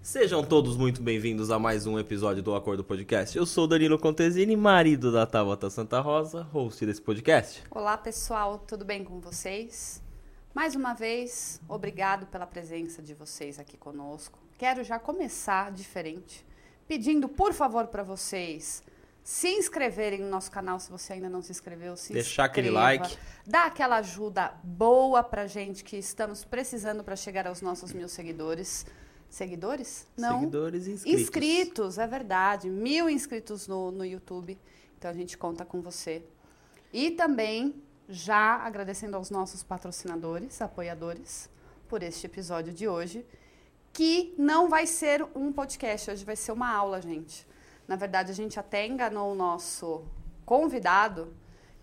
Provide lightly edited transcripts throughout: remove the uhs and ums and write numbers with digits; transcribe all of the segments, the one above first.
Sejam todos muito bem-vindos a mais um episódio do Acordo Podcast. Eu sou o Danilo Contezini, marido da Tabata Santa Rosa, host desse podcast. Olá, pessoal, tudo bem com vocês? Mais uma vez, obrigado pela presença de vocês aqui conosco. Quero já começar diferente, pedindo, por favor, para vocês se inscreverem no nosso canal, se você ainda não se inscreveu, se inscreva. Deixar aquele like. Dá aquela ajuda boa para gente que estamos precisando para chegar aos nossos 1.000 seguidores. Seguidores? Não. Seguidores e inscritos. Inscritos, é verdade. 1.000 inscritos no YouTube. Então, a gente conta com você. E também, já agradecendo aos nossos patrocinadores, apoiadores, por este episódio de hoje, que não vai ser um podcast, hoje vai ser uma aula, gente. Na verdade, a gente até enganou o nosso convidado,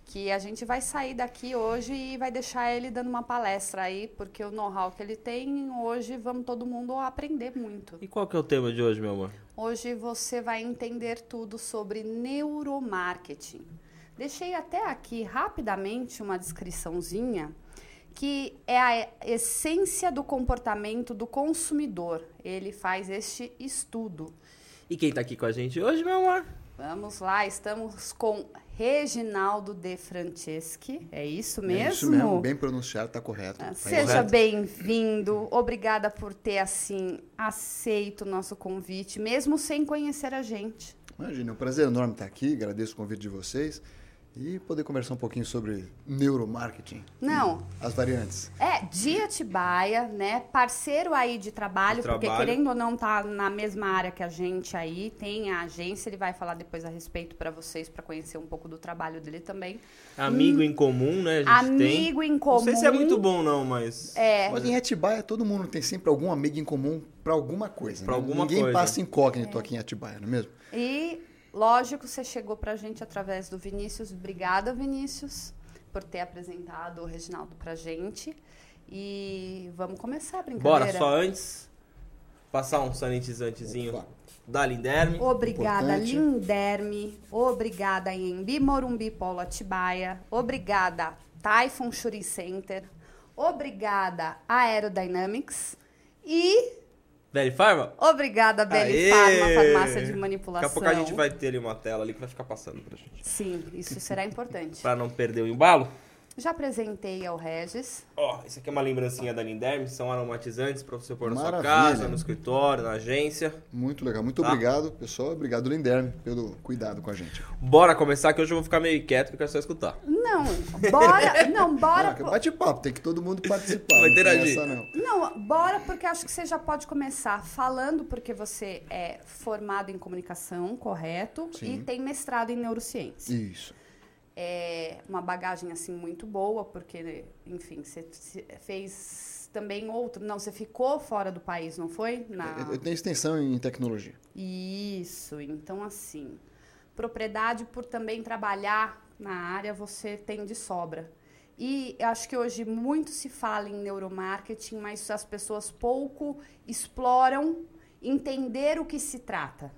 que a gente vai sair daqui hoje e vai deixar ele dando uma palestra aí, porque o know-how que ele tem hoje, vamos todo mundo aprender muito. E qual que é o tema de hoje, meu amor? Hoje você vai entender tudo sobre neuromarketing. Deixei até aqui rapidamente uma descriçãozinha, que é a essência do comportamento do consumidor. Ele faz este estudo. E quem está aqui com a gente hoje, meu amor? Vamos lá, estamos com Reginaldo De Franceschi, é isso mesmo? É isso mesmo, bem pronunciado, está correto. Seja bem-vindo, obrigada por ter assim aceito o nosso convite, mesmo sem conhecer a gente. Imagina, é um prazer enorme estar aqui, agradeço o convite de vocês e poder conversar um pouquinho sobre neuromarketing. Não. As variantes. É, de Atibaia, né, parceiro aí de trabalho, porque querendo ou não tá na mesma área que a gente aí, tem a agência, ele vai falar depois a respeito para vocês, para conhecer um pouco do trabalho dele também. Amigo em comum, né, a gente amigo tem. Em comum. Não sei se é muito bom não, mas... É. Mas em Atibaia todo mundo tem sempre algum amigo em comum para alguma coisa. Para alguma coisa. Ninguém passa incógnito aqui em Atibaia, não é mesmo? E... Lógico, você chegou para a gente através do Vinícius. Obrigada, Vinícius, por ter apresentado o Reginaldo para a gente. E vamos começar a brincadeira. Bora, só antes, passar um sanitizantezinho da Linderme. Obrigada, importante. Linderme. Obrigada, Embu Morumbi Polo Atibaia. Obrigada, Typhoon Shuri Center. Obrigada, Aerodynamics. E... Belly Farma? Obrigada, Belly Farma, farmácia de manipulação. Daqui a pouco a gente vai ter ali uma tela ali que vai ficar passando pra gente. Sim, isso será importante. Pra não perder o embalo. Já apresentei ao Regis. Ó, isso aqui é uma lembrancinha da Linderme, são aromatizantes pra você pôr na sua casa, no escritório, na agência. Muito legal, muito obrigado, pessoal. Obrigado, Linderme, pelo cuidado com a gente. Bora começar, que hoje eu vou ficar meio quieto, porque é só escutar. Não, bora. Bate-papo, tem que todo mundo participar. Vai interagir. Não, bora, porque acho que você já pode começar falando, porque você é formado em comunicação, correto? Sim. E tem mestrado em neurociência. Isso. É uma bagagem, assim, muito boa, porque, enfim, você fez também outro... Não, você ficou fora do país, não foi? Eu tenho extensão em tecnologia. Isso, então, assim, propriedade por também trabalhar na área, você tem de sobra. E eu acho que hoje muito se fala em neuromarketing, mas as pessoas pouco exploram entender o que se trata.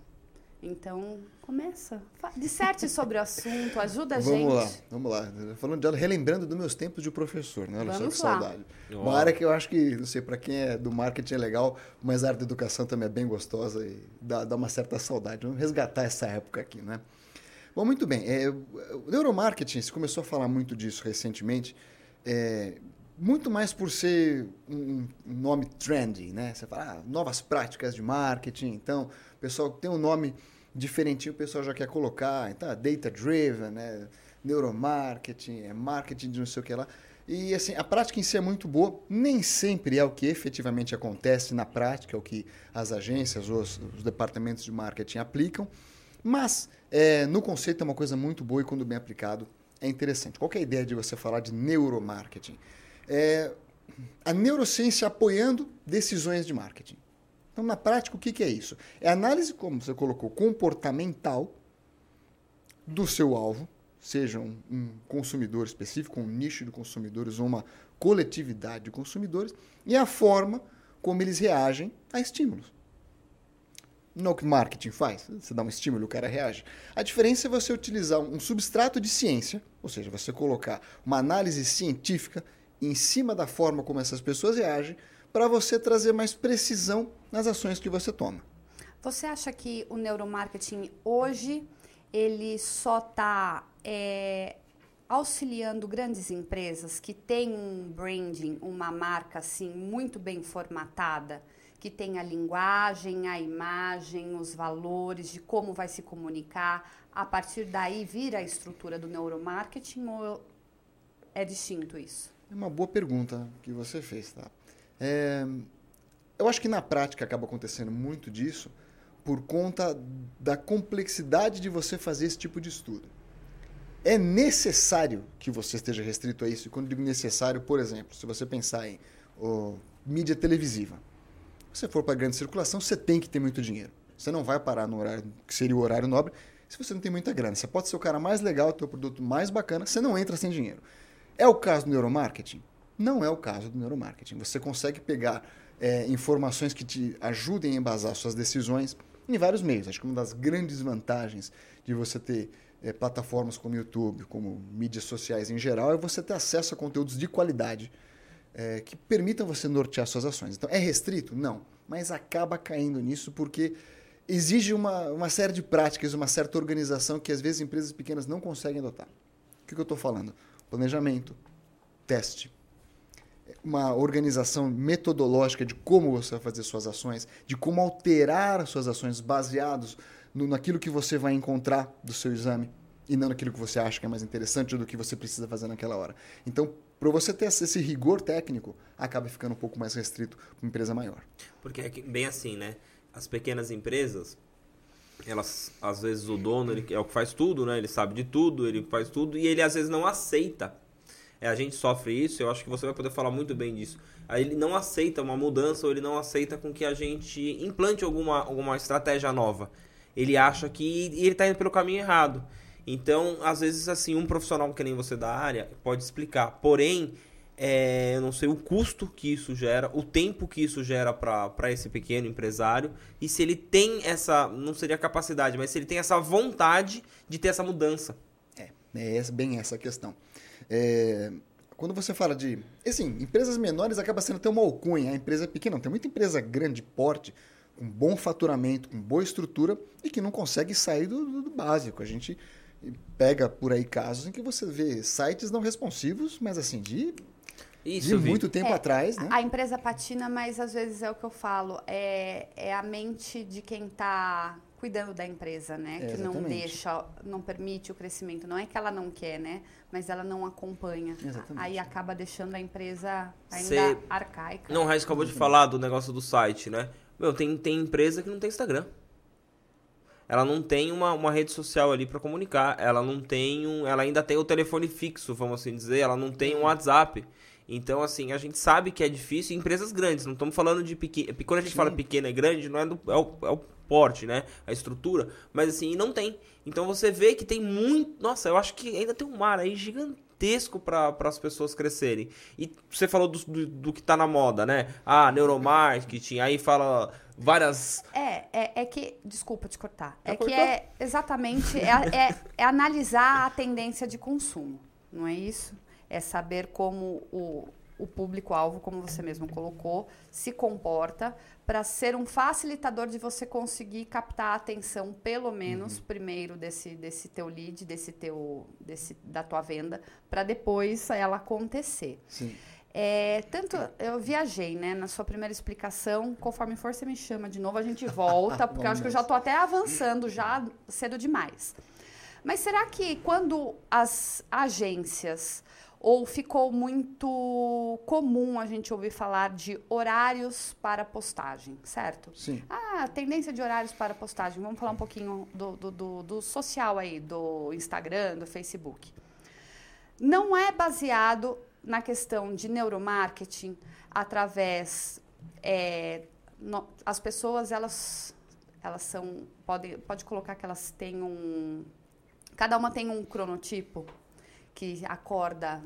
Então, começa. Disserte sobre o assunto, ajuda a gente. Vamos lá. Relembrando dos meus tempos de professor, né? Olha só que saudade. Uma área que eu acho que, não sei, para quem é do marketing é legal, mas a área da educação também é bem gostosa e dá uma certa saudade. Vamos resgatar essa época aqui, né? Bom, muito bem. O neuromarketing, se começou a falar muito disso recentemente, muito mais por ser um nome trendy, né? Você fala, novas práticas de marketing, então... O pessoal tem um nome diferentinho, o pessoal já quer colocar, então, data-driven, né? Neuromarketing, marketing de não sei o que lá. E assim, a prática em si é muito boa, nem sempre é o que efetivamente acontece na prática, é o que as agências ou os departamentos de marketing aplicam, mas no conceito é uma coisa muito boa e quando bem aplicado é interessante. Qual que é a ideia de você falar de neuromarketing? A neurociência apoiando decisões de marketing. Então, na prática, o que é isso? É análise, como você colocou, comportamental do seu alvo, seja um consumidor específico, um nicho de consumidores ou uma coletividade de consumidores, e a forma como eles reagem a estímulos. Não é o que marketing faz, você dá um estímulo, o cara reage. A diferença é você utilizar um substrato de ciência, ou seja, você colocar uma análise científica em cima da forma como essas pessoas reagem, para você trazer mais precisão nas ações que você toma. Você acha que o neuromarketing hoje, ele só está auxiliando grandes empresas que têm um branding, uma marca assim muito bem formatada, que tem a linguagem, a imagem, os valores de como vai se comunicar, a partir daí vira a estrutura do neuromarketing, ou é distinto isso? É uma boa pergunta que você fez, tá? Eu acho que na prática acaba acontecendo muito disso por conta da complexidade de você fazer esse tipo de estudo. É necessário que você esteja restrito a isso. E quando digo necessário, por exemplo, se você pensar em mídia televisiva, se você for para grande circulação, você tem que ter muito dinheiro. Você não vai parar no horário que seria o horário nobre se você não tem muita grana. Você pode ser o cara mais legal, o teu produto mais bacana, você não entra sem dinheiro. É o caso do neuromarketing? Não é o caso do neuromarketing. Você consegue pegar informações que te ajudem a embasar suas decisões em vários meios. Acho que uma das grandes vantagens de você ter plataformas como YouTube, como mídias sociais em geral, é você ter acesso a conteúdos de qualidade que permitam você nortear suas ações. Então, é restrito? Não. Mas acaba caindo nisso porque exige uma série de práticas, uma certa organização que, às vezes, empresas pequenas não conseguem adotar. O que eu estou falando? Planejamento, teste, uma organização metodológica de como você vai fazer suas ações, de como alterar suas ações baseados naquilo que você vai encontrar do seu exame e não naquilo que você acha que é mais interessante ou do que você precisa fazer naquela hora. Então, para você ter esse rigor técnico, acaba ficando um pouco mais restrito para uma empresa maior. Porque é bem assim, né? As pequenas empresas, elas, às vezes o dono ele é o que faz tudo, né? Ele sabe de tudo, ele faz tudo e ele às vezes não aceita. A gente sofre isso, eu acho que você vai poder falar muito bem disso. Aí ele não aceita uma mudança ou ele não aceita com que a gente implante alguma estratégia nova. Ele acha que ele está indo pelo caminho errado. Então, às vezes, assim, um profissional que nem você da área pode explicar. Porém, eu não sei o custo que isso gera, o tempo que isso gera para esse pequeno empresário. E se ele tem essa, não seria capacidade, mas se ele tem essa vontade de ter essa mudança. É bem essa a questão. Quando você fala de... Assim, empresas menores acaba sendo até uma alcunha. A empresa é pequena. Tem muita empresa grande, porte, com bom faturamento, com boa estrutura e que não consegue sair do básico. A gente pega por aí casos em que você vê sites não responsivos, mas assim, muito tempo atrás, né? A empresa patina, mas às vezes é o que eu falo. É a mente de quem está cuidando da empresa, né? Que não deixa, não permite o crescimento. Não é que ela não quer, né? Mas ela não acompanha. Exatamente. Aí acaba deixando a empresa ainda arcaica. Não, o Raiz acabou de falar do negócio do site, né? Meu, tem empresa que não tem Instagram. Ela não tem uma rede social ali para comunicar. Ela não tem ela ainda tem o telefone fixo, vamos assim dizer. Ela não tem um WhatsApp. Então, assim, a gente sabe que é difícil. Empresas grandes, não estamos falando de pequena. Quando a gente fala pequena e grande, não é o porte, né? A estrutura. Mas, assim, não tem. Então, você vê que tem muito... Nossa, eu acho que ainda tem um mar aí gigantesco para as pessoas crescerem. E você falou do que está na moda, né? Ah, neuromarketing, aí fala... Várias... É que... Desculpa te cortar. Exatamente... É analisar a tendência de consumo. Não é isso? É saber como o público-alvo, como você mesmo colocou, se comporta para ser um facilitador de você conseguir captar a atenção, pelo menos, primeiro desse teu lead, da tua venda, para depois ela acontecer. Sim. Eu viajei, né? Na sua primeira explicação, conforme for, você me chama de novo, a gente volta, porque eu acho que eu já estou até avançando, já cedo demais. Mas será que quando as agências, ou ficou muito comum a gente ouvir falar de horários para postagem, certo? Sim. Ah, tendência de horários para postagem, vamos falar um pouquinho do social aí, do Instagram, do Facebook. Não é baseado... na questão de neuromarketing, através... as pessoas, elas são... Pode colocar que elas têm um... Cada uma tem um cronotipo que acorda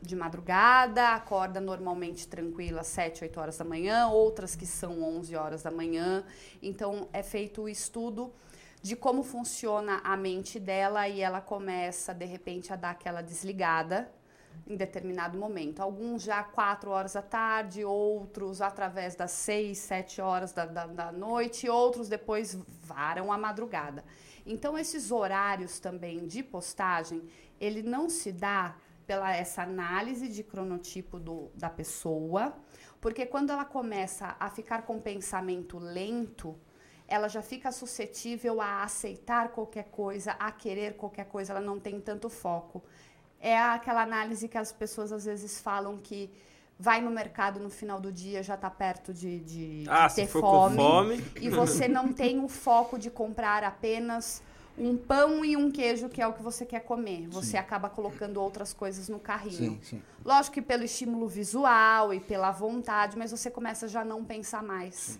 de madrugada, acorda normalmente tranquila às 7, 8 horas da manhã, outras que são 11 horas da manhã. Então, é feito o estudo de como funciona a mente dela e ela começa, de repente, a dar aquela desligada em determinado momento. Alguns já 4 horas da tarde, outros através das 6, 7 horas da noite, outros depois varam a madrugada. Então, esses horários também de postagem, ele não se dá pela essa análise de cronotipo da pessoa, porque quando ela começa a ficar com pensamento lento, ela já fica suscetível a aceitar qualquer coisa, a querer qualquer coisa, ela não tem tanto foco. É aquela análise que as pessoas às vezes falam que vai no mercado no final do dia, já está perto de ter fome, e você não tem o foco de comprar apenas um pão e um queijo, que é o que você quer comer. Você acaba colocando outras coisas no carrinho. Sim, sim. Lógico que pelo estímulo visual e pela vontade, mas você começa já a não pensar mais. Sim.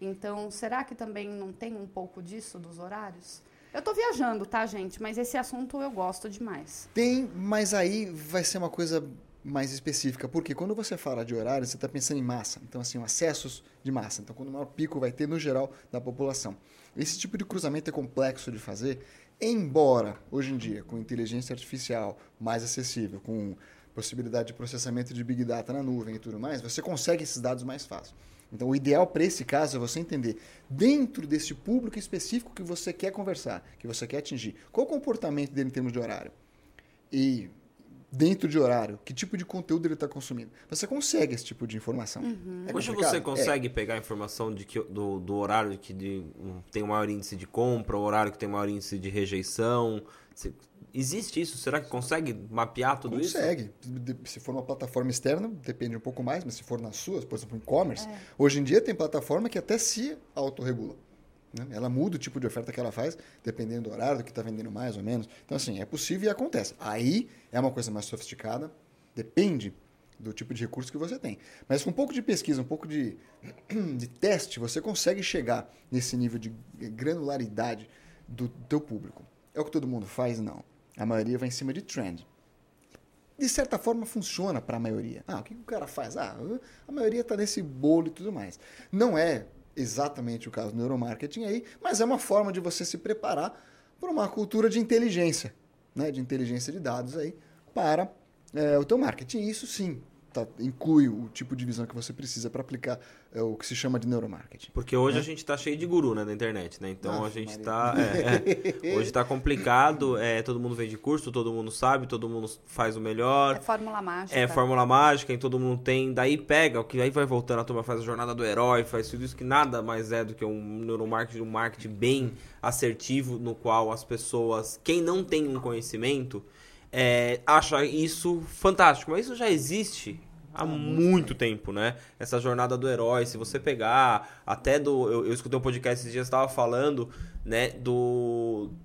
Então, será que também não tem um pouco disso, dos horários? Eu estou viajando, tá, gente? Mas esse assunto eu gosto demais. Tem, mas aí vai ser uma coisa mais específica, porque quando você fala de horários, você está pensando em massa. Então, assim, acessos de massa. Então, quando o maior pico vai ter no geral da população. Esse tipo de cruzamento é complexo de fazer, embora, hoje em dia, com inteligência artificial mais acessível, com possibilidade de processamento de Big Data na nuvem e tudo mais, você consegue esses dados mais fácil. Então, o ideal para esse caso é você entender, dentro desse público específico que você quer conversar, que você quer atingir, qual o comportamento dele em termos de horário? E dentro de horário, que tipo de conteúdo ele está consumindo? Você consegue esse tipo de informação. Uhum. É. Hoje complicado? Você consegue pegar informação de que, do horário que tem o maior índice de compra, o horário que tem o maior índice de rejeição? Existe isso? Será que consegue mapear tudo isso? Consegue. Se for uma plataforma externa, depende um pouco mais, mas se for nas suas, por exemplo, e-commerce, hoje em dia tem plataforma que até se autorregula. Ela muda o tipo de oferta que ela faz, dependendo do horário, do que está vendendo mais ou menos. Então, assim, é possível e acontece. Aí é uma coisa mais sofisticada, depende do tipo de recurso que você tem. Mas com um pouco de pesquisa, um pouco de teste, você consegue chegar nesse nível de granularidade do teu público. É o que todo mundo faz? Não. A maioria vai em cima de trend. De certa forma, funciona para a maioria. Ah, o que o cara faz? Ah, a maioria está nesse bolo e tudo mais. Não é exatamente o caso do neuromarketing aí, mas é uma forma de você se preparar para uma cultura de inteligência, né? De inteligência de dados aí para o teu marketing. E isso sim inclui o tipo de visão que você precisa para aplicar o que se chama de neuromarketing. Porque hoje a gente está cheio de guru, né, na internet, né? Então a gente está hoje está complicado, todo mundo vende curso, todo mundo sabe, todo mundo faz o melhor. É fórmula mágica. É fórmula mágica e todo mundo tem, daí pega, o que aí vai voltando, a turma faz a jornada do herói, faz tudo isso que nada mais é do que um neuromarketing, um marketing bem assertivo no qual as pessoas, quem não tem um conhecimento, acha isso fantástico, mas isso já existe há muito tempo, né? Essa jornada do herói, se você pegar, até eu escutei um podcast esses dias, estava falando, né,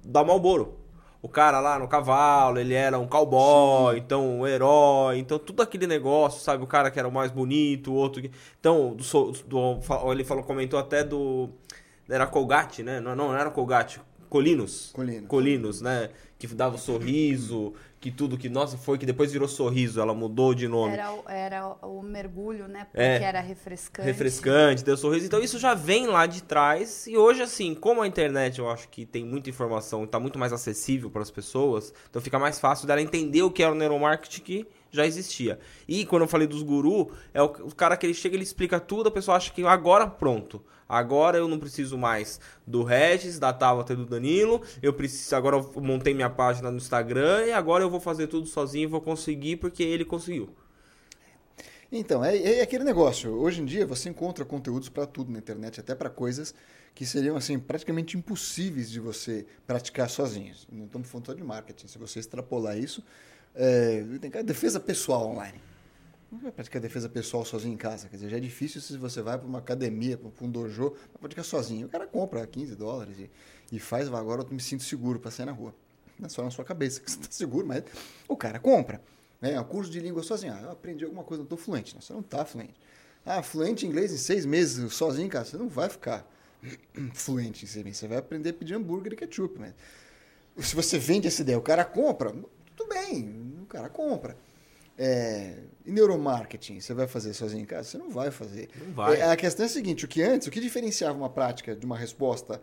da Marlboro. O cara lá no cavalo, ele era um cowboy, sim, então um herói, então tudo aquele negócio, sabe? O cara que era o mais bonito, o outro... Então, ele comentou até do... Era Colgate, né? Não era Colgate, Colinos, né? Que dava um sorriso, que tudo que... Nossa, foi que depois virou Sorriso, ela mudou de nome. Era o mergulho, né? Porque era refrescante. Refrescante, deu sorriso. Então, isso já vem lá de trás. E hoje, assim, como a internet, eu acho que tem muita informação, está muito mais acessível para as pessoas, então fica mais fácil dela entender o que era o neuromarketing que já existia. E quando eu falei dos gurus, é o cara que ele chega, ele explica tudo, a pessoa acha que agora pronto. Agora eu não preciso mais do Regis, da Tabata e do Danilo. Agora eu montei minha página no Instagram e agora eu vou fazer tudo sozinho e vou conseguir porque ele conseguiu. Então, é aquele negócio. Hoje em dia você encontra conteúdos para tudo na internet, até para coisas que seriam assim, praticamente impossíveis de você praticar sozinho. Não estamos falando só de marketing. Se você extrapolar isso, tem defesa pessoal online. Não vai praticar defesa pessoal sozinho em casa. Quer dizer, já é difícil se você vai para uma academia, para um dojo, para praticar sozinho. O cara compra $15 e faz, agora eu me sinto seguro para sair na rua. Não é só na sua cabeça que você está seguro, mas o cara compra. É um curso de língua sozinho. Ah, eu aprendi alguma coisa, não estou fluente. Não, você não está fluente. Ah, fluente em inglês em 6 meses, sozinho em casa. Você não vai ficar fluente em 6 meses. Você vai aprender a pedir hambúrguer e ketchup. Mas se você vende essa ideia, o cara compra, tudo bem, o cara compra. E neuromarketing, você vai fazer sozinho em casa? Você não vai fazer. Não vai. A questão é a seguinte, o que antes, o que diferenciava uma prática de uma resposta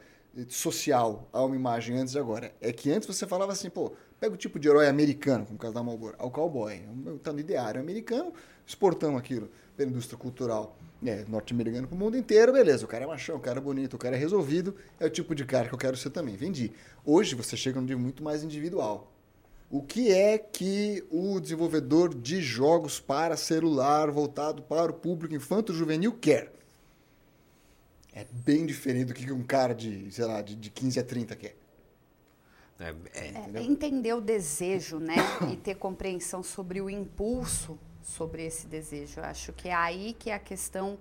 social a uma imagem antes e agora, é que antes você falava assim, pô, pega o tipo de herói americano, como o caso da Marlboro, o cowboy, tá no ideário americano, exportamos aquilo pela indústria cultural norte-americana pro mundo inteiro, beleza, o cara é machão, o cara é bonito, o cara é resolvido, é o tipo de cara que eu quero ser também, vendi. Hoje você chega num nível muito mais individual. O que é que o desenvolvedor de jogos para celular voltado para o público infanto-juvenil quer? É bem diferente do que um cara de, sei lá, de 15 a 30 quer. Entender o desejo, né? E ter compreensão sobre o impulso sobre esse desejo. Eu acho que é aí que é a questão.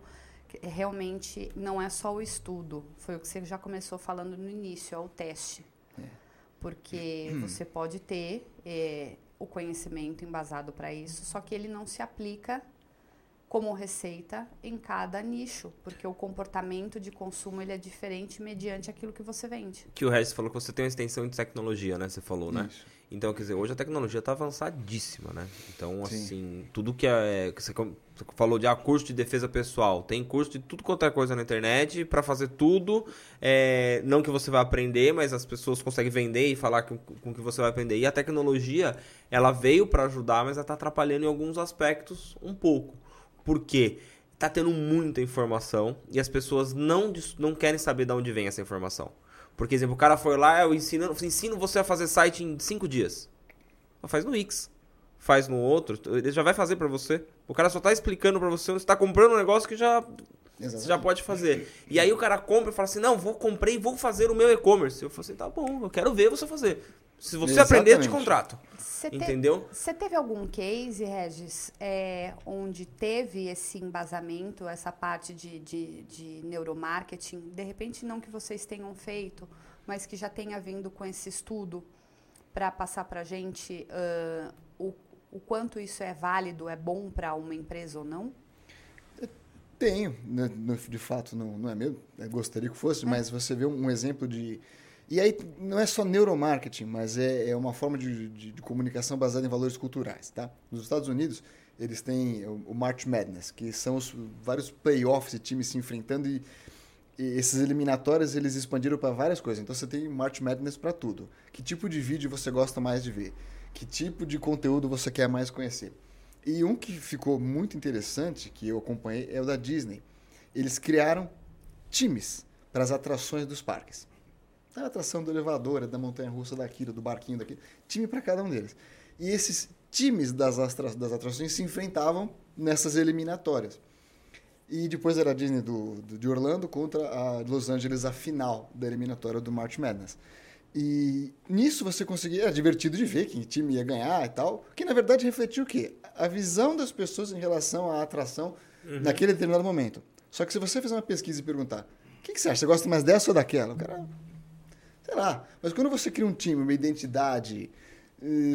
Realmente não é só o estudo. Foi o que você já começou falando no início, é o teste. Porque você pode ter o conhecimento embasado para isso, só que ele não se aplica como receita em cada nicho, porque o comportamento de consumo ele é diferente mediante aquilo que você vende. Que o Regis falou que você tem uma extensão de tecnologia, né? Você falou, né? Isso. Então, quer dizer, hoje a tecnologia está avançadíssima, né? Então, sim, assim, tudo que é... Que você falou de curso de defesa pessoal. Tem curso de tudo quanto é coisa na internet para fazer tudo. Não que você vai aprender, mas as pessoas conseguem vender e falar com o que você vai aprender. E a tecnologia, ela veio para ajudar, mas ela está atrapalhando em alguns aspectos um pouco. Por quê? Está tendo muita informação e as pessoas não querem saber de onde vem essa informação. Por exemplo, o cara foi lá, eu ensino você a fazer site em 5 dias. Faz no Wix. Faz no outro, ele já vai fazer pra você. O cara só tá explicando pra você, você tá comprando um negócio que já, você já pode fazer. E aí o cara compra e fala assim, não, comprei e vou fazer o meu e-commerce. Eu falo assim, tá bom, eu quero ver você fazer. Se você aprender, eu te contrato. Entendeu? Você teve algum case, Regis, onde teve esse embasamento, essa parte de neuromarketing, de repente não que vocês tenham feito, mas que já tenha vindo com esse estudo pra passar pra gente o quanto isso é válido, é bom para uma empresa ou não? Tenho. De fato, não é meu. Eu gostaria que fosse, mas você vê um exemplo de... E aí, não é só neuromarketing, mas é uma forma de comunicação baseada em valores culturais, tá? Nos Estados Unidos, eles têm o March Madness, que são vários playoffs e times se enfrentando e esses eliminatórios, eles expandiram para várias coisas. Então, você tem March Madness para tudo. Que tipo de vídeo você gosta mais de ver? Que tipo de conteúdo você quer mais conhecer? E um que ficou muito interessante, que eu acompanhei, é o da Disney. Eles criaram times para as atrações dos parques. A atração do elevador, da montanha-russa, daquilo, do barquinho, daquilo. Time para cada um deles. E esses times das atrações se enfrentavam nessas eliminatórias. E depois era a Disney de Orlando contra a Los Angeles, a final da eliminatória do March Madness. E nisso você conseguia... Era divertido de ver que o time ia ganhar e tal. Que, na verdade, refletiu o quê? A visão das pessoas em relação à atração naquele determinado momento. Só que se você fizer uma pesquisa e perguntar o que você acha? Você gosta mais dessa ou daquela? O cara... Sei lá. Mas quando você cria um time, uma identidade...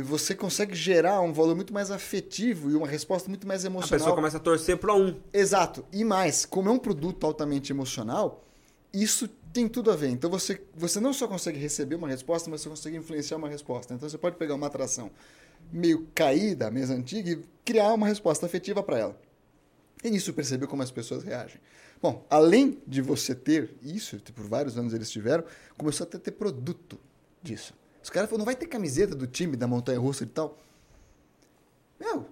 Você consegue gerar um valor muito mais afetivo e uma resposta muito mais emocional. A pessoa começa a torcer para um. Exato. E mais, como é um produto altamente emocional... Isso tem tudo a ver. Então, você não só consegue receber uma resposta, mas você consegue influenciar uma resposta. Então, você pode pegar uma atração meio caída, mesa antiga, e criar uma resposta afetiva para ela. E nisso perceber como as pessoas reagem. Bom, além de você ter isso, por vários anos eles tiveram, começou a ter produto disso. Os caras falaram, não vai ter camiseta do time da montanha-russa e tal. Não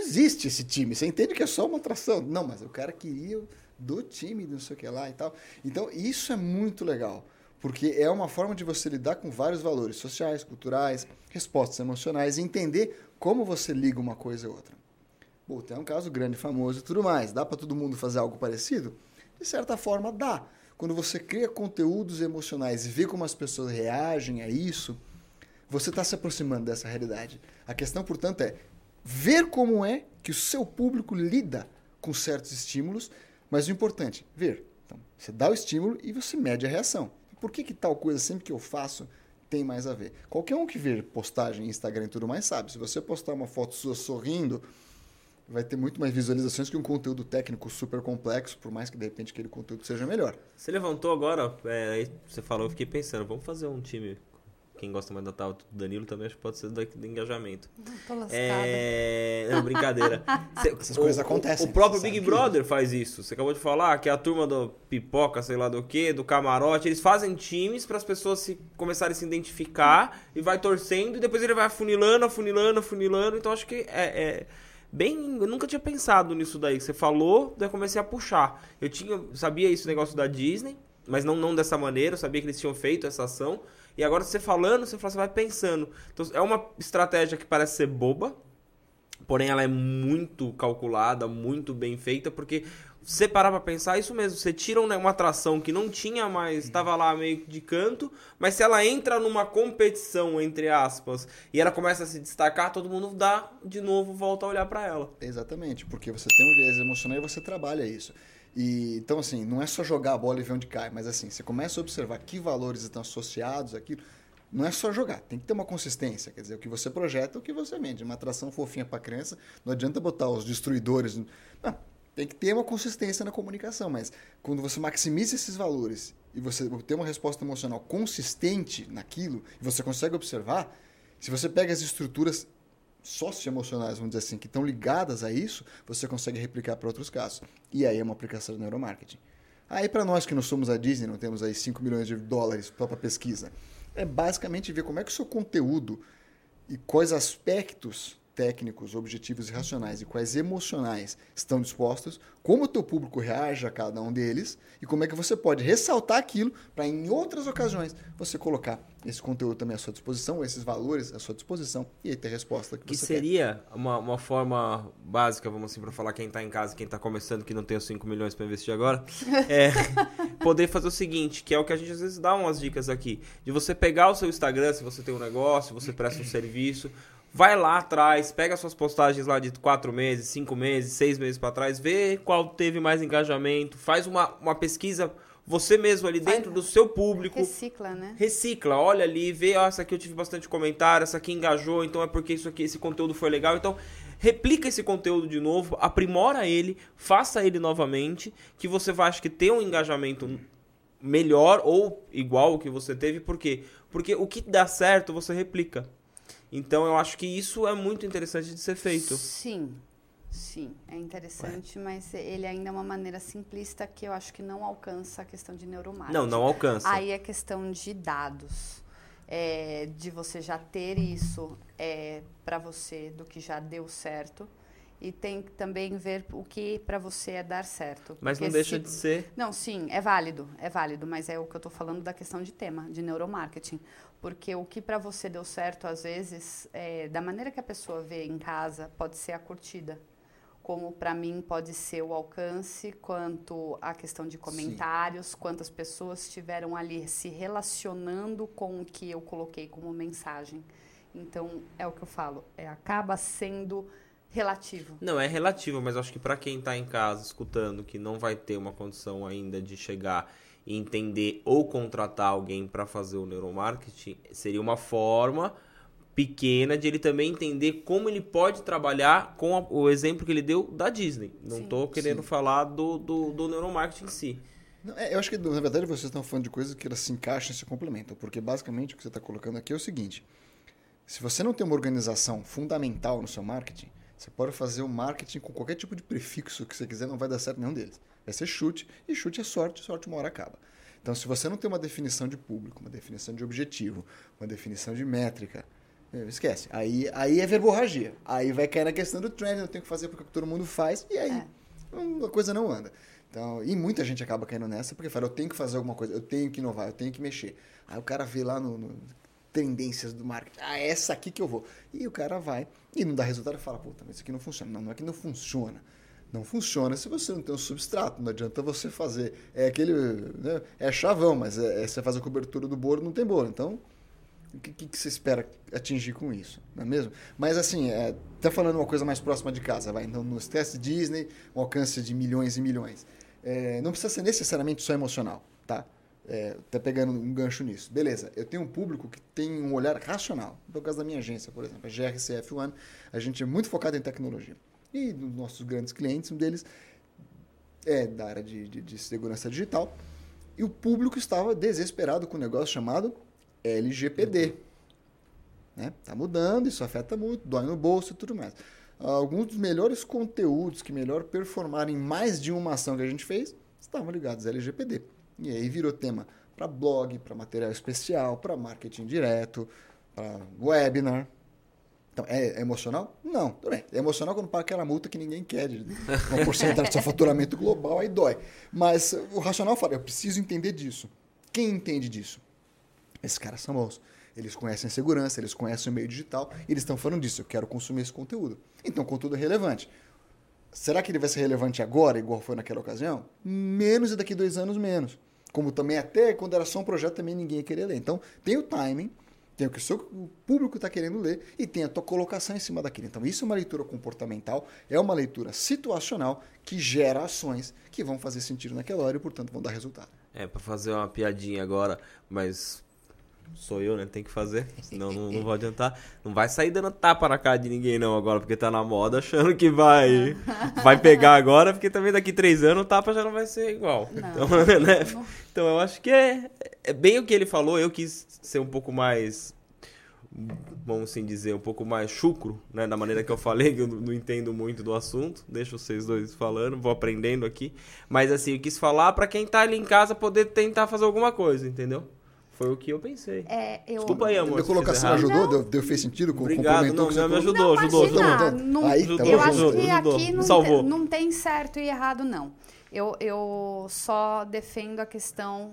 existe esse time. Você entende que é só uma atração. Não, mas o cara queria... do time, não sei o que lá e tal. Então, isso é muito legal, porque é uma forma de você lidar com vários valores sociais, culturais, respostas emocionais, e entender como você liga uma coisa a outra. Bom, tem um caso grande, famoso e tudo mais. Dá para todo mundo fazer algo parecido? De certa forma, dá. Quando você cria conteúdos emocionais e vê como as pessoas reagem a isso, você está se aproximando dessa realidade. A questão, portanto, é ver como é que o seu público lida com certos estímulos. Mas o importante, ver. Então, você dá o estímulo e você mede a reação. Por que tal coisa, sempre que eu faço, tem mais a ver? Qualquer um que vê postagem, Instagram e tudo mais sabe. Se você postar uma foto sua sorrindo, vai ter muito mais visualizações que um conteúdo técnico super complexo, por mais que, de repente, aquele conteúdo seja melhor. Você levantou agora, aí você falou, eu fiquei pensando, vamos fazer um time... Quem gosta mais da Tabata do Danilo também acho que pode ser do engajamento. Tô lascada. Não, brincadeira. Essas coisas acontecem. O próprio Big Brother faz isso. Você acabou de falar que a turma do pipoca, sei lá do quê, do camarote, eles fazem times para as pessoas começarem a se identificar e vai torcendo e depois ele vai afunilando. Então acho que eu nunca tinha pensado nisso daí. Você falou, daí eu comecei a puxar. Sabia isso, o negócio da Disney, mas não dessa maneira. Eu sabia que eles tinham feito essa ação. E agora você vai pensando. Então, é uma estratégia que parece ser boba, porém ela é muito calculada, muito bem feita, porque você parar pra pensar, isso mesmo, você tira uma atração que não tinha mais, estava lá meio de canto, mas se ela entra numa competição, entre aspas, e ela começa a se destacar, todo mundo dá de novo, volta a olhar pra ela. Exatamente, porque você tem um viés emocional e você trabalha isso. E, então, assim, não é só jogar a bola e ver onde cai, mas, assim, você começa a observar que valores estão associados àquilo. Não é só jogar, tem que ter uma consistência. Quer dizer, o que você projeta é o que você vende. Uma atração fofinha para criança, não adianta botar os destruidores. Não, tem que ter uma consistência na comunicação, mas quando você maximiza esses valores e você tem uma resposta emocional consistente naquilo, e você consegue observar, se você pega as estruturas socioemocionais, vamos dizer assim, que estão ligadas a isso, você consegue replicar para outros casos. E aí é uma aplicação de neuromarketing. Aí para nós que não somos a Disney, não temos aí $5 milhões só para pesquisa, é basicamente ver como é que o seu conteúdo e quais aspectos técnicos, objetivos e racionais e quais emocionais estão dispostos, como o teu público reage a cada um deles e como é que você pode ressaltar aquilo para em outras ocasiões você colocar esse conteúdo também à sua disposição, esses valores à sua disposição e aí ter a resposta que você quer. Que seria uma forma básica, vamos assim, para falar quem está em casa, quem está começando, que não tem os 5 milhões para investir agora, poder fazer o seguinte, que é o que a gente às vezes dá umas dicas aqui, de você pegar o seu Instagram, se você tem um negócio, você presta um serviço, vai lá atrás, pega suas postagens lá de 4 meses, 5 meses, 6 meses para trás, vê qual teve mais engajamento, faz uma pesquisa você mesmo ali dentro do seu público. Recicla, né? Recicla, olha ali, vê, essa aqui eu tive bastante comentário, essa aqui engajou, então é porque isso aqui, esse conteúdo foi legal, então replica esse conteúdo de novo, aprimora ele, faça ele novamente, que você vai, acho que, ter um engajamento melhor ou igual ao que você teve, por quê? Porque o que dá certo, você replica. Então, eu acho que isso é muito interessante de ser feito. Sim. É interessante, mas ele ainda é uma maneira simplista que eu acho que não alcança a questão de neuromarketing. Não alcança. Aí é questão de dados, de você já ter isso para você, do que já deu certo. E tem que também ver o que para você é dar certo. Mas não deixa de ser... Não, sim, é válido, mas é o que eu estou falando da questão de tema, de neuromarketing. Porque o que para você deu certo, às vezes, da maneira que a pessoa vê em casa, pode ser a curtida. Como para mim pode ser o alcance, quanto a questão de comentários, sim, quantas pessoas estiveram ali se relacionando com o que eu coloquei como mensagem. Então, é o que eu falo, acaba sendo... relativo. Não, é relativo, mas acho que para quem está em casa escutando, que não vai ter uma condição ainda de chegar e entender ou contratar alguém para fazer o neuromarketing, seria uma forma pequena de ele também entender como ele pode trabalhar com o exemplo que ele deu da Disney. Não estou querendo falar do neuromarketing em si. Não, eu acho que, na verdade, vocês estão falando de coisas que elas se encaixam e se complementam, porque basicamente o que você está colocando aqui é o seguinte, se você não tem uma organização fundamental no seu marketing, você pode fazer o marketing com qualquer tipo de prefixo que você quiser, não vai dar certo nenhum deles. Vai ser chute, e chute é sorte uma hora acaba. Então, se você não tem uma definição de público, uma definição de objetivo, uma definição de métrica, esquece. Aí é verborragia. Aí vai cair na questão do trend, eu tenho que fazer porque todo mundo faz, e aí a coisa não anda. Então, e muita gente acaba caindo nessa porque fala, eu tenho que fazer alguma coisa, eu tenho que inovar, eu tenho que mexer. Aí o cara vê lá no tendências do marketing, essa aqui que eu vou. E o cara vai e não dá resultado e fala, puta, mas isso aqui não funciona. Não é que não funciona. Não funciona se você não tem um substrato. Não adianta você fazer. É aquele, né, é chavão, mas você faz a cobertura do bolo, não tem bolo. Então, o que você espera atingir com isso? Não é mesmo? Mas assim, tá falando uma coisa mais próxima de casa, vai. Então, nos testes Disney, um alcance de milhões e milhões. Não precisa ser necessariamente só emocional, tá? Tá pegando um gancho nisso. Beleza, eu tenho um público que tem um olhar racional. No caso da minha agência, por exemplo, a GRCF One, a gente é muito focado em tecnologia. E dos nossos grandes clientes, um deles é da área de segurança digital. E o público estava desesperado com um negócio chamado LGPD. né? Tá mudando, isso afeta muito, dói no bolso e tudo mais. Alguns dos melhores conteúdos que melhor performaram em mais de uma ação que a gente fez estavam ligados à LGPD. E aí virou tema para blog, para material especial, para marketing direto, para webinar. Então, é emocional? Não, tudo bem. É emocional quando paga aquela multa que ninguém quer, de uma porcentagem do seu faturamento global, aí dói. Mas o racional fala, eu preciso entender disso. Quem entende disso? Esses caras são bons. Eles conhecem a segurança, eles conhecem o meio digital, e eles estão falando disso, eu quero consumir esse conteúdo. Então, o conteúdo é relevante. Será que ele vai ser relevante agora, igual foi naquela ocasião? Menos e daqui 2 anos menos. Como também até quando era só um projeto, também ninguém ia querer ler. Então, tem o timing, tem o que o seu público está querendo ler e tem a tua colocação em cima daquilo. Então, isso é uma leitura comportamental, é uma leitura situacional que gera ações que vão fazer sentido naquela hora e, portanto, vão dar resultado. É, para fazer uma piadinha agora, mas sou eu, né? Tem que fazer, senão não vai adiantar. Não vai sair dando tapa na cara de ninguém não agora, porque tá na moda, achando que vai pegar agora, porque também daqui 3 anos o tapa já não vai ser igual. Então, né? Então eu acho que é bem o que ele falou. Eu quis ser um pouco mais, vamos assim dizer, um pouco mais chucro, né? Da maneira que eu falei, que eu não entendo muito do assunto. Deixa vocês dois falando, vou aprendendo aqui. Mas assim, eu quis falar pra quem tá ali em casa poder tentar fazer alguma coisa, entendeu? Foi o que eu pensei. Desculpa aí, amor. A colocação ajudou? Deu fez sentido? Obrigado, não me ajudou. Eu acho que aqui não tem certo e errado, não. Eu só defendo a questão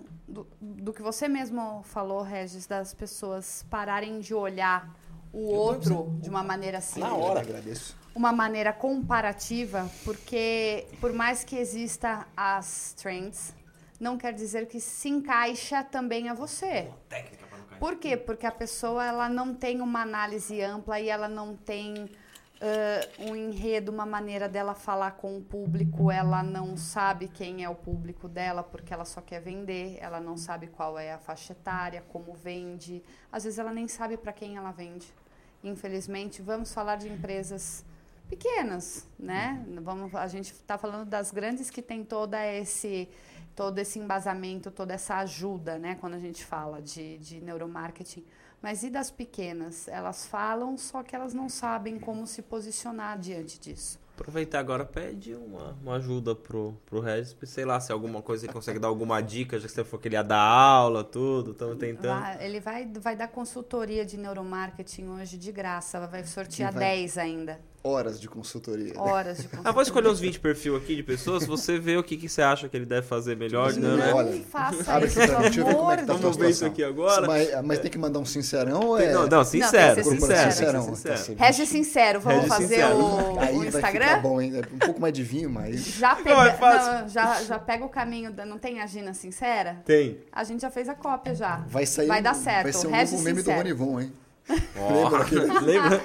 do que você mesmo falou, Regis, das pessoas pararem de olhar o outro de uma maneira simples. Na hora, agradeço. Uma maneira comparativa, porque por mais que exista as trends, não quer dizer que se encaixa também a você. Por quê? Porque a pessoa ela não tem uma análise ampla e ela não tem um enredo, uma maneira dela falar com o público, ela não sabe quem é o público dela porque ela só quer vender, ela não sabe qual é a faixa etária, como vende. Às vezes ela nem sabe para quem ela vende. Infelizmente, vamos falar de empresas pequenas, né? A gente está falando das grandes que tem todo esse embasamento, toda essa ajuda, né? Quando a gente fala de neuromarketing. Mas e das pequenas? Elas falam, só que elas não sabem como se posicionar diante disso. Aproveitar agora, pede uma ajuda pro Regis, sei lá, se alguma coisa ele consegue dar alguma dica, já que você falou que ele ia dar aula, tudo, estamos tentando. Ele vai dar consultoria de neuromarketing hoje de graça, vai sortear 10 ainda. Horas de consultoria. Vou escolher uns 20 perfil aqui de pessoas, você vê o que você acha que ele deve fazer melhor. Não, olha, faça isso, pelo amor de Deus. Vamos ver isso aqui agora. Mas tem que mandar um sincerão ou é... Não, sincero. Regis sincero, vamos fazer o Instagram? Tá bom, hein? Um pouco mais de vinho, mas... Já pega o caminho, não tem a Gina Sincera? Tem. A gente já fez a cópia já. Vai dar certo. Vai ser um novo meme do Ronivon, hein? Lembra?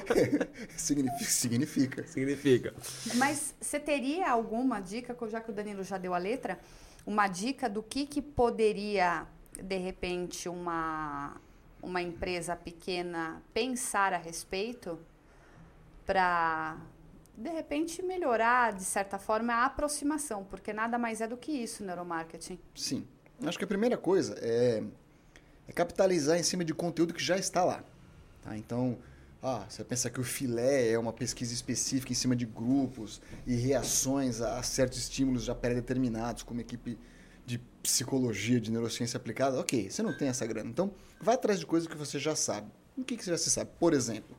Significa. Mas você teria alguma dica, já que o Danilo já deu a letra, uma dica do que poderia, de repente, uma empresa pequena pensar a respeito para... de repente, melhorar, de certa forma, a aproximação, porque nada mais é do que isso, neuromarketing. Sim. Acho que a primeira coisa é capitalizar em cima de conteúdo que já está lá. Tá? Então, você pensa que o filé é uma pesquisa específica em cima de grupos e reações a certos estímulos já pré-determinados, como equipe de psicologia, de neurociência aplicada. Ok, você não tem essa grana. Então, vai atrás de coisas que você já sabe. O que você já se sabe? Por exemplo...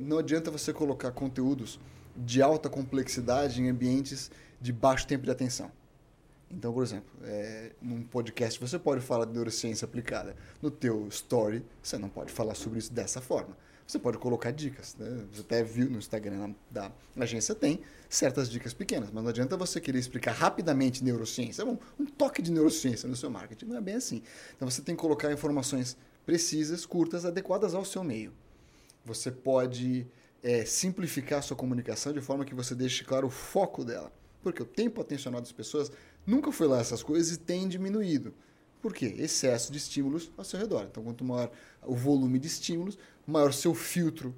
não adianta você colocar conteúdos de alta complexidade em ambientes de baixo tempo de atenção. Então, por exemplo, num podcast você pode falar de neurociência aplicada. No teu story, você não pode falar sobre isso dessa forma. Você pode colocar dicas, né? Você até viu no Instagram da agência, tem certas dicas pequenas, mas não adianta você querer explicar rapidamente neurociência, um toque de neurociência no seu marketing, não é bem assim. Então, você tem que colocar informações precisas, curtas, adequadas ao seu meio. Você pode simplificar a sua comunicação de forma que você deixe claro o foco dela. Porque o tempo atencional das pessoas nunca foi lá essas coisas e tem diminuído. Por quê? Excesso de estímulos ao seu redor. Então, quanto maior o volume de estímulos, maior o seu filtro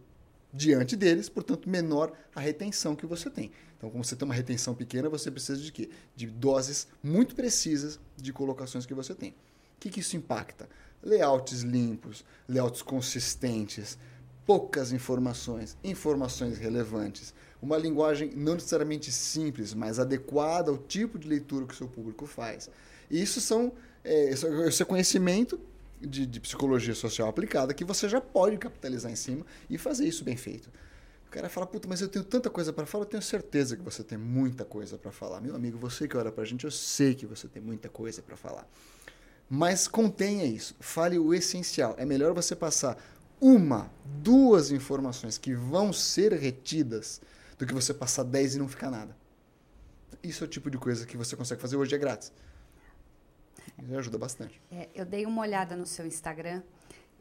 diante deles, portanto, menor a retenção que você tem. Então, como você tem uma retenção pequena, você precisa de quê? De doses muito precisas de colocações que você tem. O que isso impacta? Layouts limpos, layouts consistentes, poucas informações, informações relevantes, uma linguagem não necessariamente simples, mas adequada ao tipo de leitura que o seu público faz. E isso são esse conhecimento de psicologia social aplicada que você já pode capitalizar em cima e fazer isso bem feito. O cara fala, puta, mas eu tenho tanta coisa para falar, eu tenho certeza que você tem muita coisa para falar. Meu amigo, você que olha para a gente, eu sei que você tem muita coisa para falar. Mas contenha isso, fale o essencial. É melhor você passar 1, 2 informações que vão ser retidas do que você passar 10 e não ficar nada. Isso é o tipo de coisa que você consegue fazer hoje, é grátis. Isso ajuda bastante. Eu dei uma olhada no seu Instagram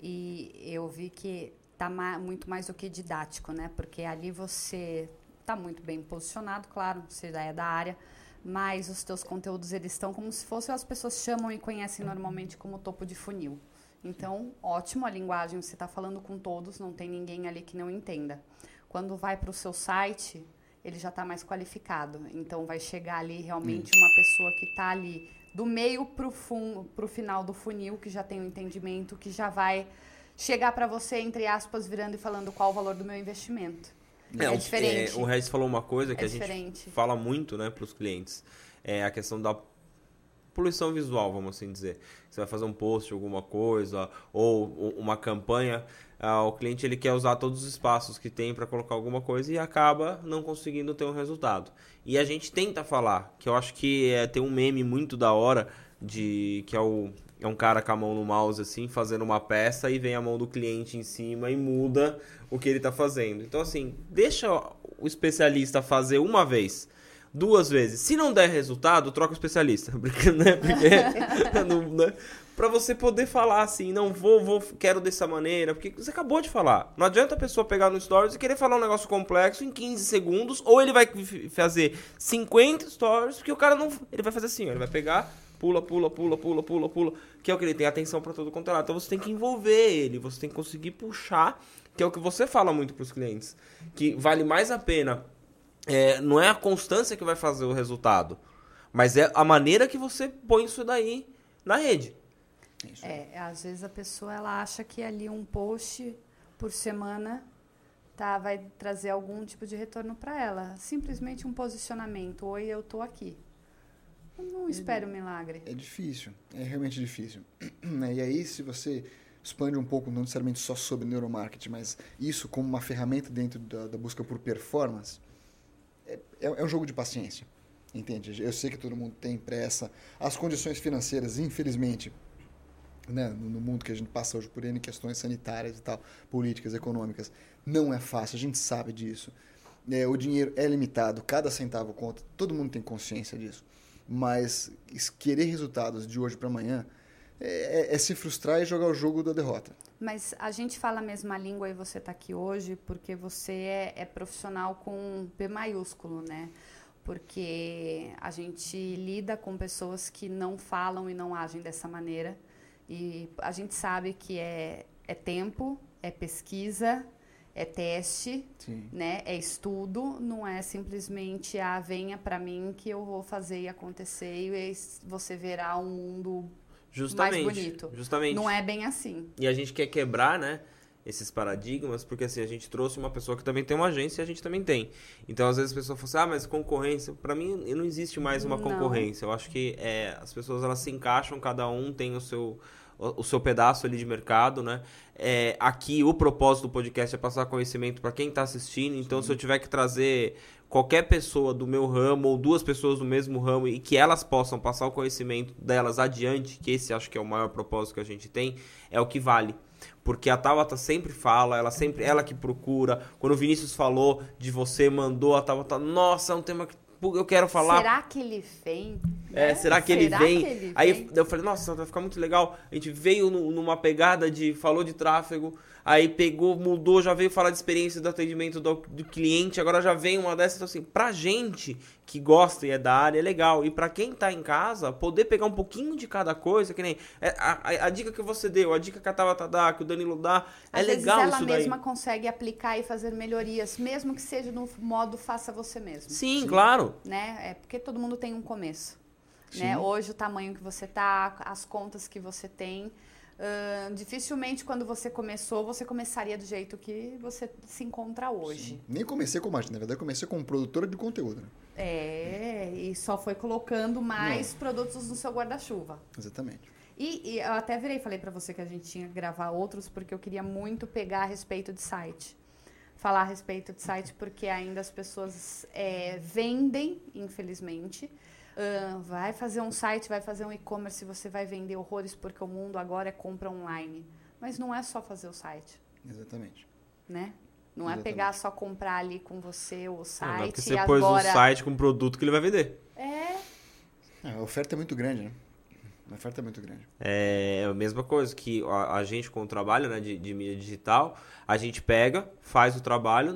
e eu vi que está muito mais do que didático, né? Porque ali você está muito bem posicionado, claro, você já é da área, mas os teus conteúdos, eles estão como se fossem, as pessoas chamam e conhecem normalmente como topo de funil. Então, ótimo a linguagem, você está falando com todos, não tem ninguém ali que não entenda. Quando vai para o seu site, ele já está mais qualificado. Então, vai chegar ali realmente uma pessoa que está ali do meio para o final do funil, que já tem um entendimento, que já vai chegar para você, entre aspas, virando e falando qual o valor do meu investimento. É diferente. O Regis falou uma coisa que a gente fala muito, né, para os clientes. É a questão da poluição visual, vamos assim dizer. Você vai fazer um post, alguma coisa, ou uma campanha. O cliente, ele quer usar todos os espaços que tem para colocar alguma coisa e acaba não conseguindo ter um resultado. E a gente tenta falar, que eu acho que tem um meme muito da hora, que é um cara com a mão no mouse assim, fazendo uma peça, e vem a mão do cliente em cima e muda o que ele está fazendo. Então assim, deixa o especialista fazer uma vez, 2 vezes. Se não der resultado, troca o especialista. Porque para você poder falar assim, não vou, quero dessa maneira, porque você acabou de falar. Não adianta a pessoa pegar no stories e querer falar um negócio complexo em 15 segundos, ou ele vai fazer 50 stories, porque o cara não... Ele vai fazer assim, ó, ele vai pegar, pula, que é o que ele tem, atenção para todo o conteúdo. Então você tem que envolver ele, você tem que conseguir puxar, que é o que você fala muito para os clientes, que vale mais a pena... não é a constância que vai fazer o resultado, mas é a maneira que você põe isso daí na rede. Às vezes a pessoa, ela acha que ali um post por semana vai trazer algum tipo de retorno para ela. Simplesmente um posicionamento. Oi, eu tô aqui. Eu não espero um milagre. É difícil, é realmente difícil. E aí, se você expande um pouco, não necessariamente só sobre neuromarketing, mas isso como uma ferramenta dentro da busca por performance... É um jogo de paciência, entende? Eu sei que todo mundo tem pressa. As condições financeiras, infelizmente, né, no mundo que a gente passa hoje por N questões sanitárias e tal, políticas, econômicas, não é fácil, a gente sabe disso. O dinheiro é limitado, cada centavo conta, todo mundo tem consciência disso. Mas querer resultados de hoje para amanhã é se frustrar e jogar o jogo da derrota. Mas a gente fala a mesma língua e você está aqui hoje porque você é profissional com P maiúsculo, né? Porque a gente lida com pessoas que não falam e não agem dessa maneira. E a gente sabe que é tempo, é pesquisa, é teste, né? É estudo, não é simplesmente venha para mim que eu vou fazer e acontecer e você verá um mundo... Justamente. Não é bem assim. E a gente quer quebrar, né, esses paradigmas, porque assim, a gente trouxe uma pessoa que também tem uma agência e a gente também tem. Então, às vezes, a pessoa fala assim, mas concorrência... Para mim, não existe mais uma concorrência. Eu acho que as pessoas, elas se encaixam, cada um tem o seu pedaço ali de mercado, né? Aqui, o propósito do podcast é passar conhecimento para quem está assistindo. Então, se eu tiver que trazer... qualquer pessoa do meu ramo ou 2 pessoas do mesmo ramo e que elas possam passar o conhecimento delas adiante, que esse acho que é o maior propósito que a gente tem, é o que vale. Porque a Tabata sempre fala, ela que procura. Quando o Vinícius falou de você, mandou a Tabata, nossa, é um tema que eu quero falar. Será que ele vem? Será que ele vem? Aí eu falei, nossa, vai ficar muito legal. A gente veio numa pegada falou de tráfego, aí pegou, mudou, já veio falar de experiência do atendimento do cliente, agora já vem uma dessas. Então assim, pra gente que gosta e é da área, é legal. E pra quem tá em casa, poder pegar um pouquinho de cada coisa, que nem a dica que você deu, a dica que a Tabata dá, que o Danilo dá, às vezes legal isso daí. Ela mesma consegue aplicar e fazer melhorias, mesmo que seja no modo faça você mesmo. Sim. Claro. Né? Porque todo mundo tem um começo, né? Hoje o tamanho que você tá, as contas que você tem, Dificilmente quando você começou, você começaria do jeito que você se encontra hoje. Sim. Nem comecei com marketing, na verdade comecei como produtora de conteúdo. Né? É, e só foi colocando mais produtos no seu guarda-chuva. Exatamente. E eu até virei e falei pra você que a gente tinha que gravar outros, porque eu queria muito pegar a respeito de site. Falar a respeito de site, porque ainda as pessoas vendem, infelizmente. Vai fazer um site, vai fazer um e-commerce, você vai vender horrores, porque o mundo agora é compra online. Mas não é só fazer o site. Exatamente. Né? Não é pegar só comprar ali com você o site. Não, porque você agora pôs um site com um produto que ele vai vender. A oferta é muito grande, né? A oferta é muito grande. É a mesma coisa que a gente com o trabalho, né, de mídia digital, a gente pega, faz o trabalho,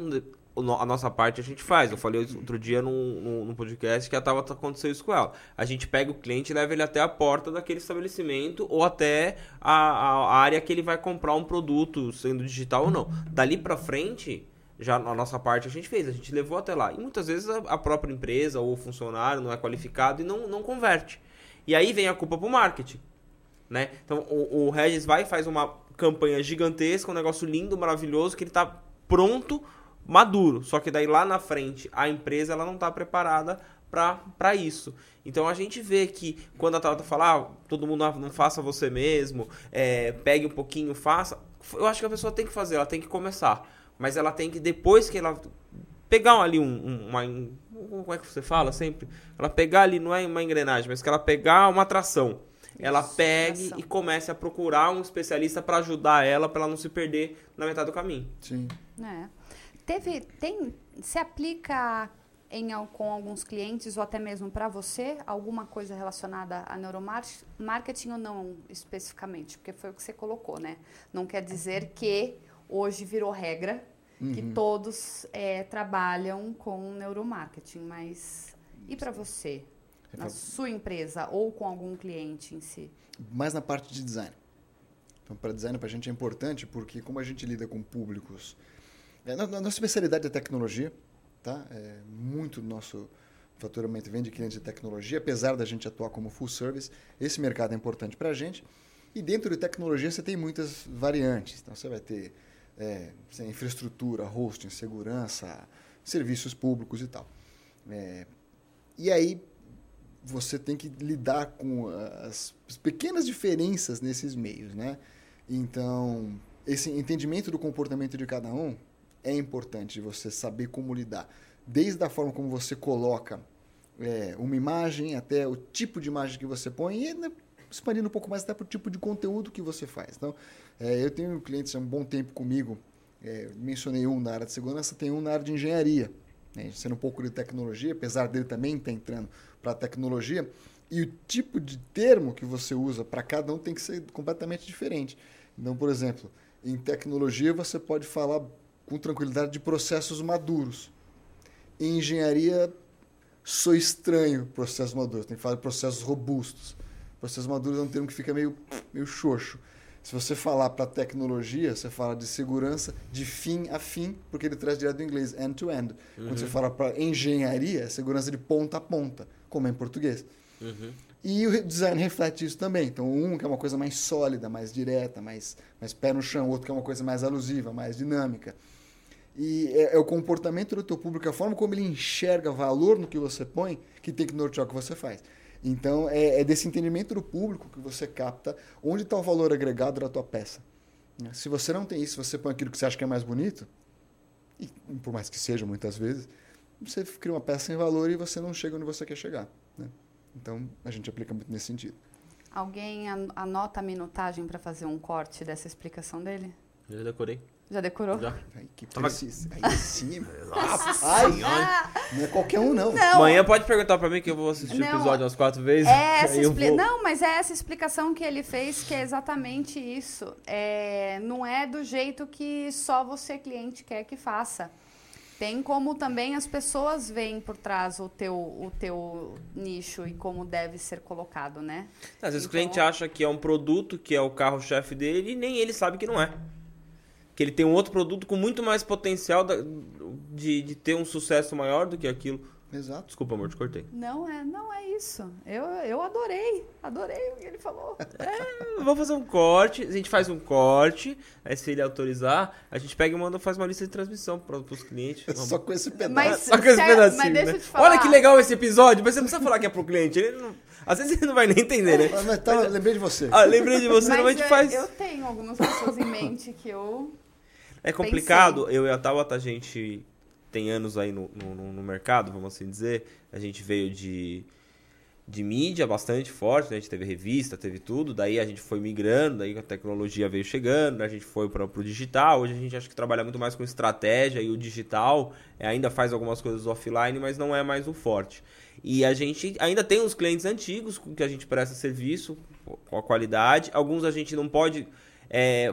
a nossa parte a gente faz. Eu falei outro dia num podcast que a Tabata aconteceu isso com ela. A gente pega o cliente e leva ele até a porta daquele estabelecimento ou até a área que ele vai comprar um produto, sendo digital ou não. Dali pra frente, já a nossa parte a gente fez, a gente levou até lá. E muitas vezes a própria empresa ou o funcionário não é qualificado e não converte. E aí vem a culpa pro marketing, né? Então, o Regis vai e faz uma campanha gigantesca, um negócio lindo, maravilhoso, que ele tá pronto, maduro. Só que daí lá na frente, a empresa ela não tá preparada para isso. Então, a gente vê que quando a Tabata fala, todo mundo não faça você mesmo, pegue um pouquinho, faça. Eu acho que a pessoa tem que fazer, ela tem que começar. Mas ela tem que, depois que ela pegar ali como é que você fala sempre? Ela pegar ali, não é uma engrenagem, mas que ela pegar uma atração. Ela pegue e comece a procurar um especialista para ajudar ela, para ela não se perder na metade do caminho. Sim. Se aplica com alguns clientes ou até mesmo para você, alguma coisa relacionada a neuromarketing ou não especificamente? Porque foi o que você colocou, né? Não quer dizer que hoje virou regra, que todos trabalham com neuromarketing, mas e para você? Na sua empresa ou com algum cliente em si? Mais na parte de design. Então, para design, para a gente é importante, porque como a gente lida com públicos... nossa especialidade é tecnologia, tá? Muito do nosso faturamento vem de clientes de tecnologia, apesar da gente atuar como full service, esse mercado é importante para a gente. E dentro de tecnologia você tem muitas variantes. Então, você vai ter... infraestrutura, hosting, segurança, serviços públicos e tal. E aí você tem que lidar com as pequenas diferenças nesses meios, né? Então, esse entendimento do comportamento de cada um é importante, você saber como lidar. Desde a forma como você coloca uma imagem, até o tipo de imagem que você põe, e ainda expandindo um pouco mais até para o tipo de conteúdo que você faz. Então, eu tenho clientes há um bom tempo comigo, mencionei um na área de segurança, tem um na área de engenharia, né, sendo um pouco de tecnologia, apesar dele também estar entrando para a tecnologia, e o tipo de termo que você usa para cada um tem que ser completamente diferente. Então, por exemplo, em tecnologia você pode falar com tranquilidade de processos maduros. Em engenharia, sou estranho processos maduros, tem que falar de processos robustos. Processos maduros é um termo que fica meio xoxo. Se você falar para tecnologia, você fala de segurança de fim a fim, porque ele traz direto do inglês, end-to-end. Quando você fala para engenharia, é segurança de ponta a ponta, como é em português. E o design reflete isso também. Então, um que é uma coisa mais sólida, mais direta, mais pé no chão. Outro que é uma coisa mais alusiva, mais dinâmica. E é o comportamento do teu público, a forma como ele enxerga valor no que você põe, que tem que nortear o que você faz. Então, é desse entendimento do público que você capta onde está o valor agregado da tua peça. Se você não tem isso, você põe aquilo que você acha que é mais bonito, e por mais que seja muitas vezes, você cria uma peça sem valor e você não chega onde você quer chegar, né? Então, a gente aplica muito nesse sentido. Alguém anota a minutagem para fazer um corte dessa explicação dele? Eu já decorei. Já decorou? Já. Ai, que precisa. Aí sim, não é qualquer um, não. Amanhã pode perguntar pra mim que eu vou assistir o episódio umas 4 vezes. Não, mas é essa explicação que ele fez que é exatamente isso. Não é do jeito que só você, cliente, quer que faça. Tem como também as pessoas veem por trás o teu nicho e como deve ser colocado, né? Às vezes o cliente acha que é um produto, que é o carro-chefe dele, e nem ele sabe que não é. Que ele tem um outro produto com muito mais potencial de ter um sucesso maior do que aquilo. Exato. Desculpa, amor, te cortei. Não é isso. Eu adorei o que ele falou. Vamos fazer um corte, a gente faz um corte, aí se ele autorizar, a gente pega e manda, faz uma lista de transmissão para os clientes. Vamos... Só com esse pedaço. Mas deixa eu te falar. Olha que legal esse episódio, mas você não precisa falar que é pro cliente. Às vezes ele não vai nem entender, né? Mas lembrei de você. Lembrei de você, mas a gente faz... Eu tenho algumas pessoas em mente que eu... É complicado, pensei. Eu e a Tabata, a gente... Tem anos aí no mercado, vamos assim dizer. A gente veio de mídia bastante forte, né? A gente teve revista, teve tudo. Daí a gente foi migrando, daí a tecnologia veio chegando, né? A gente foi para o digital. Hoje a gente acha que trabalha muito mais com estratégia e o digital ainda faz algumas coisas offline, mas não é mais o forte. E a gente ainda tem uns clientes antigos com que a gente presta serviço, com a qualidade. Alguns a gente não pode...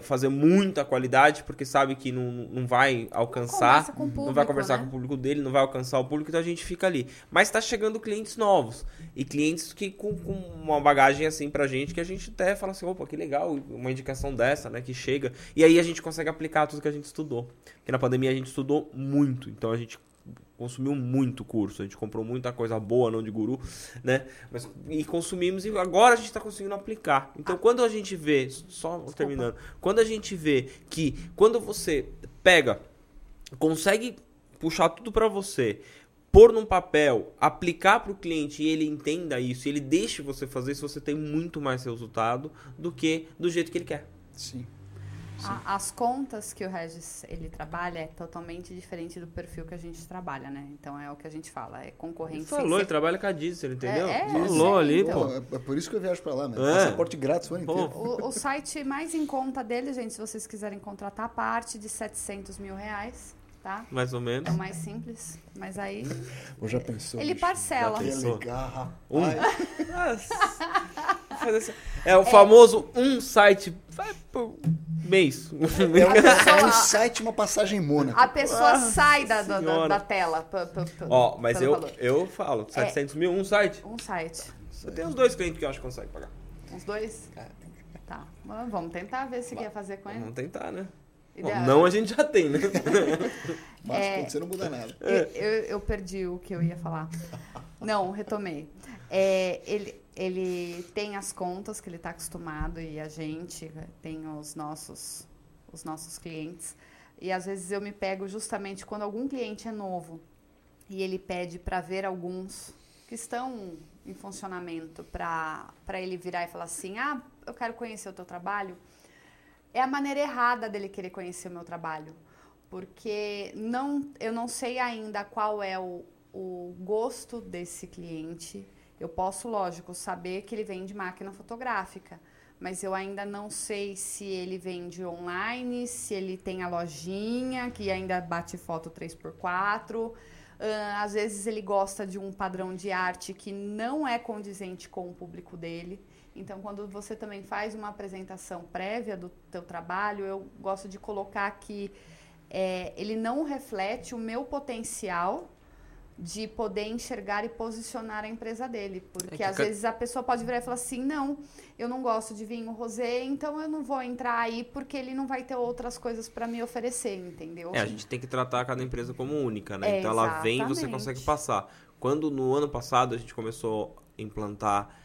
fazer muita qualidade, porque sabe que não vai alcançar, não vai conversar com o público dele, não vai alcançar o público, então a gente fica ali. Mas está chegando clientes novos, e clientes que com uma bagagem assim pra gente, que a gente até fala assim, opa, que legal, uma indicação dessa, né, que chega, e aí a gente consegue aplicar tudo que a gente estudou, porque na pandemia a gente estudou muito, então a gente consumiu muito curso, a gente comprou muita coisa boa, não de guru, né? Mas, e consumimos, e agora a gente está conseguindo aplicar. Então, quando a gente vê, só terminando, quando a gente vê que quando você pega, consegue puxar tudo para você, pôr num papel, aplicar para o cliente e ele entenda isso, e ele deixe você fazer isso, você tem muito mais resultado do que do jeito que ele quer. Sim. As contas que o Regis ele trabalha é totalmente diferente do perfil que a gente trabalha, né? Então é o que a gente fala, é concorrente. Ele falou, ele trabalha com a Disney, entendeu? Falou ali, então. Pô. É por isso que eu viajo pra lá, né? Passaporte grátis o ano inteiro. O site mais em conta dele, gente, se vocês quiserem contratar, parte de R$700 mil. Tá? Mais ou menos. É o mais simples, mas aí... Ou já pensou? Ele parcela. Já pensou? É o famoso um site por mês. Um site, uma passagem Mônaco. A pessoa sai da tela. Ó, mas eu falo, 700 mil, um site. Um site. Eu tenho uns 2 clientes que eu acho que consegue pagar. Uns 2? Tá. Vamos tentar ver se quer fazer com ele. Vamos tentar, né? Bom, não, a gente já tem, né? Mas quando você não muda nada. Eu perdi o que eu ia falar. Não, retomei. Ele tem as contas que ele está acostumado e a gente tem os nossos clientes. E às vezes eu me pego justamente quando algum cliente é novo e ele pede para ver alguns que estão em funcionamento para ele virar e falar assim, eu quero conhecer o teu trabalho. É a maneira errada dele querer conhecer o meu trabalho, porque eu não sei ainda qual é o gosto desse cliente. Eu posso, lógico, saber que ele vende máquina fotográfica, mas eu ainda não sei se ele vende online, se ele tem a lojinha, que ainda bate foto 3x4. Às vezes ele gosta de um padrão de arte que não é condizente com o público dele. Então, quando você também faz uma apresentação prévia do teu trabalho, eu gosto de colocar que ele não reflete o meu potencial de poder enxergar e posicionar a empresa dele. Porque, às vezes, a pessoa pode virar e falar assim, não, eu não gosto de vinho rosé, então eu não vou entrar aí porque ele não vai ter outras coisas para me oferecer, entendeu? A gente tem que tratar cada empresa como única, né? Então, ela vem e você consegue passar. Quando, no ano passado, a gente começou a implantar...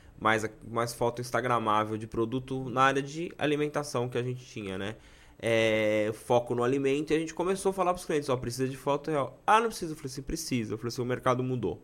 mais foto instagramável de produto na área de alimentação que a gente tinha, né? Foco no alimento, e a gente começou a falar para os clientes, precisa de foto real. Não precisa. Eu falei assim, precisa. Eu falei assim, o mercado mudou.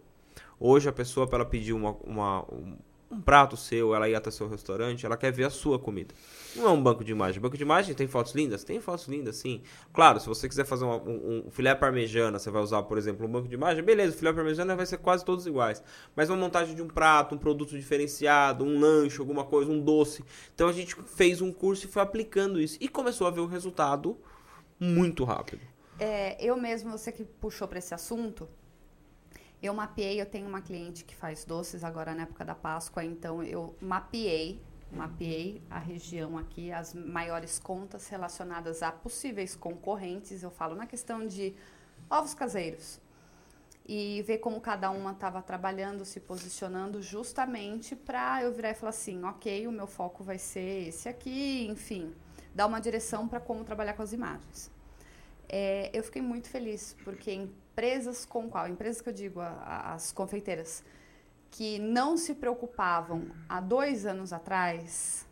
Hoje a pessoa, para ela pedir um prato seu, ela ir até seu restaurante, ela quer ver a sua comida. Não é um banco de imagem. Banco de imagem tem fotos lindas? Tem fotos lindas, sim. Claro, se você quiser fazer um filé parmegiana, você vai usar, por exemplo, um banco de imagem, beleza, o filé parmegiana vai ser quase todos iguais. Mas uma montagem de um prato, um produto diferenciado, um lanche, alguma coisa, um doce. Então a gente fez um curso e foi aplicando isso. E começou a ver o resultado muito rápido. Eu mesmo, você que puxou para esse assunto... Eu mapeei, eu tenho uma cliente que faz doces agora na época da Páscoa, então eu mapeei a região aqui, as maiores contas relacionadas a possíveis concorrentes, eu falo na questão de ovos caseiros, e ver como cada uma estava trabalhando, se posicionando justamente para eu virar e falar assim, ok, o meu foco vai ser esse aqui, enfim, dar uma direção para como trabalhar com as imagens. eu fiquei muito feliz, porque empresas com qual? Empresas que eu digo, as confeiteiras, que não se preocupavam há 2 anos atrás,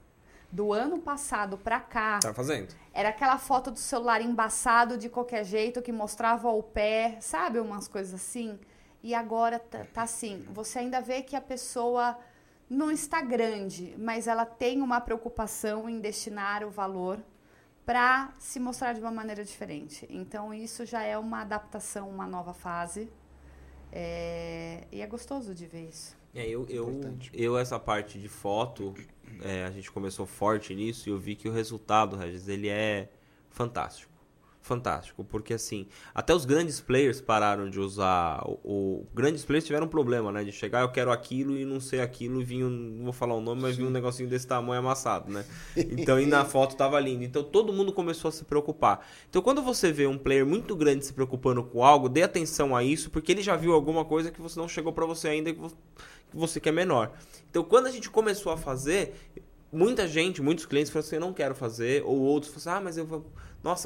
do ano passado para cá... Tá fazendo. Era aquela foto do celular embaçado de qualquer jeito, que mostrava o pé, sabe? Umas coisas assim. E agora tá assim. Você ainda vê que a pessoa não está grande, mas ela tem uma preocupação em destinar o valor para se mostrar de uma maneira diferente. Então, isso já é uma adaptação, uma nova fase. E é gostoso de ver isso. Essa parte de foto, a gente começou forte nisso e eu vi que o resultado, Regis, ele é fantástico. Fantástico, porque assim, até os grandes players pararam de usar. Grandes players tiveram um problema, né? De chegar, eu quero aquilo e não sei aquilo, e vinha, não vou falar o nome, mas vinha um negocinho desse tamanho amassado, né? Então, e na foto tava lindo. Então, todo mundo começou a se preocupar. Então, quando você vê um player muito grande se preocupando com algo, dê atenção a isso, porque ele já viu alguma coisa que você não chegou pra você ainda, que você quer menor. Então, quando a gente começou a fazer... Muita gente, muitos clientes falam assim, eu não quero fazer. Ou outros falam assim,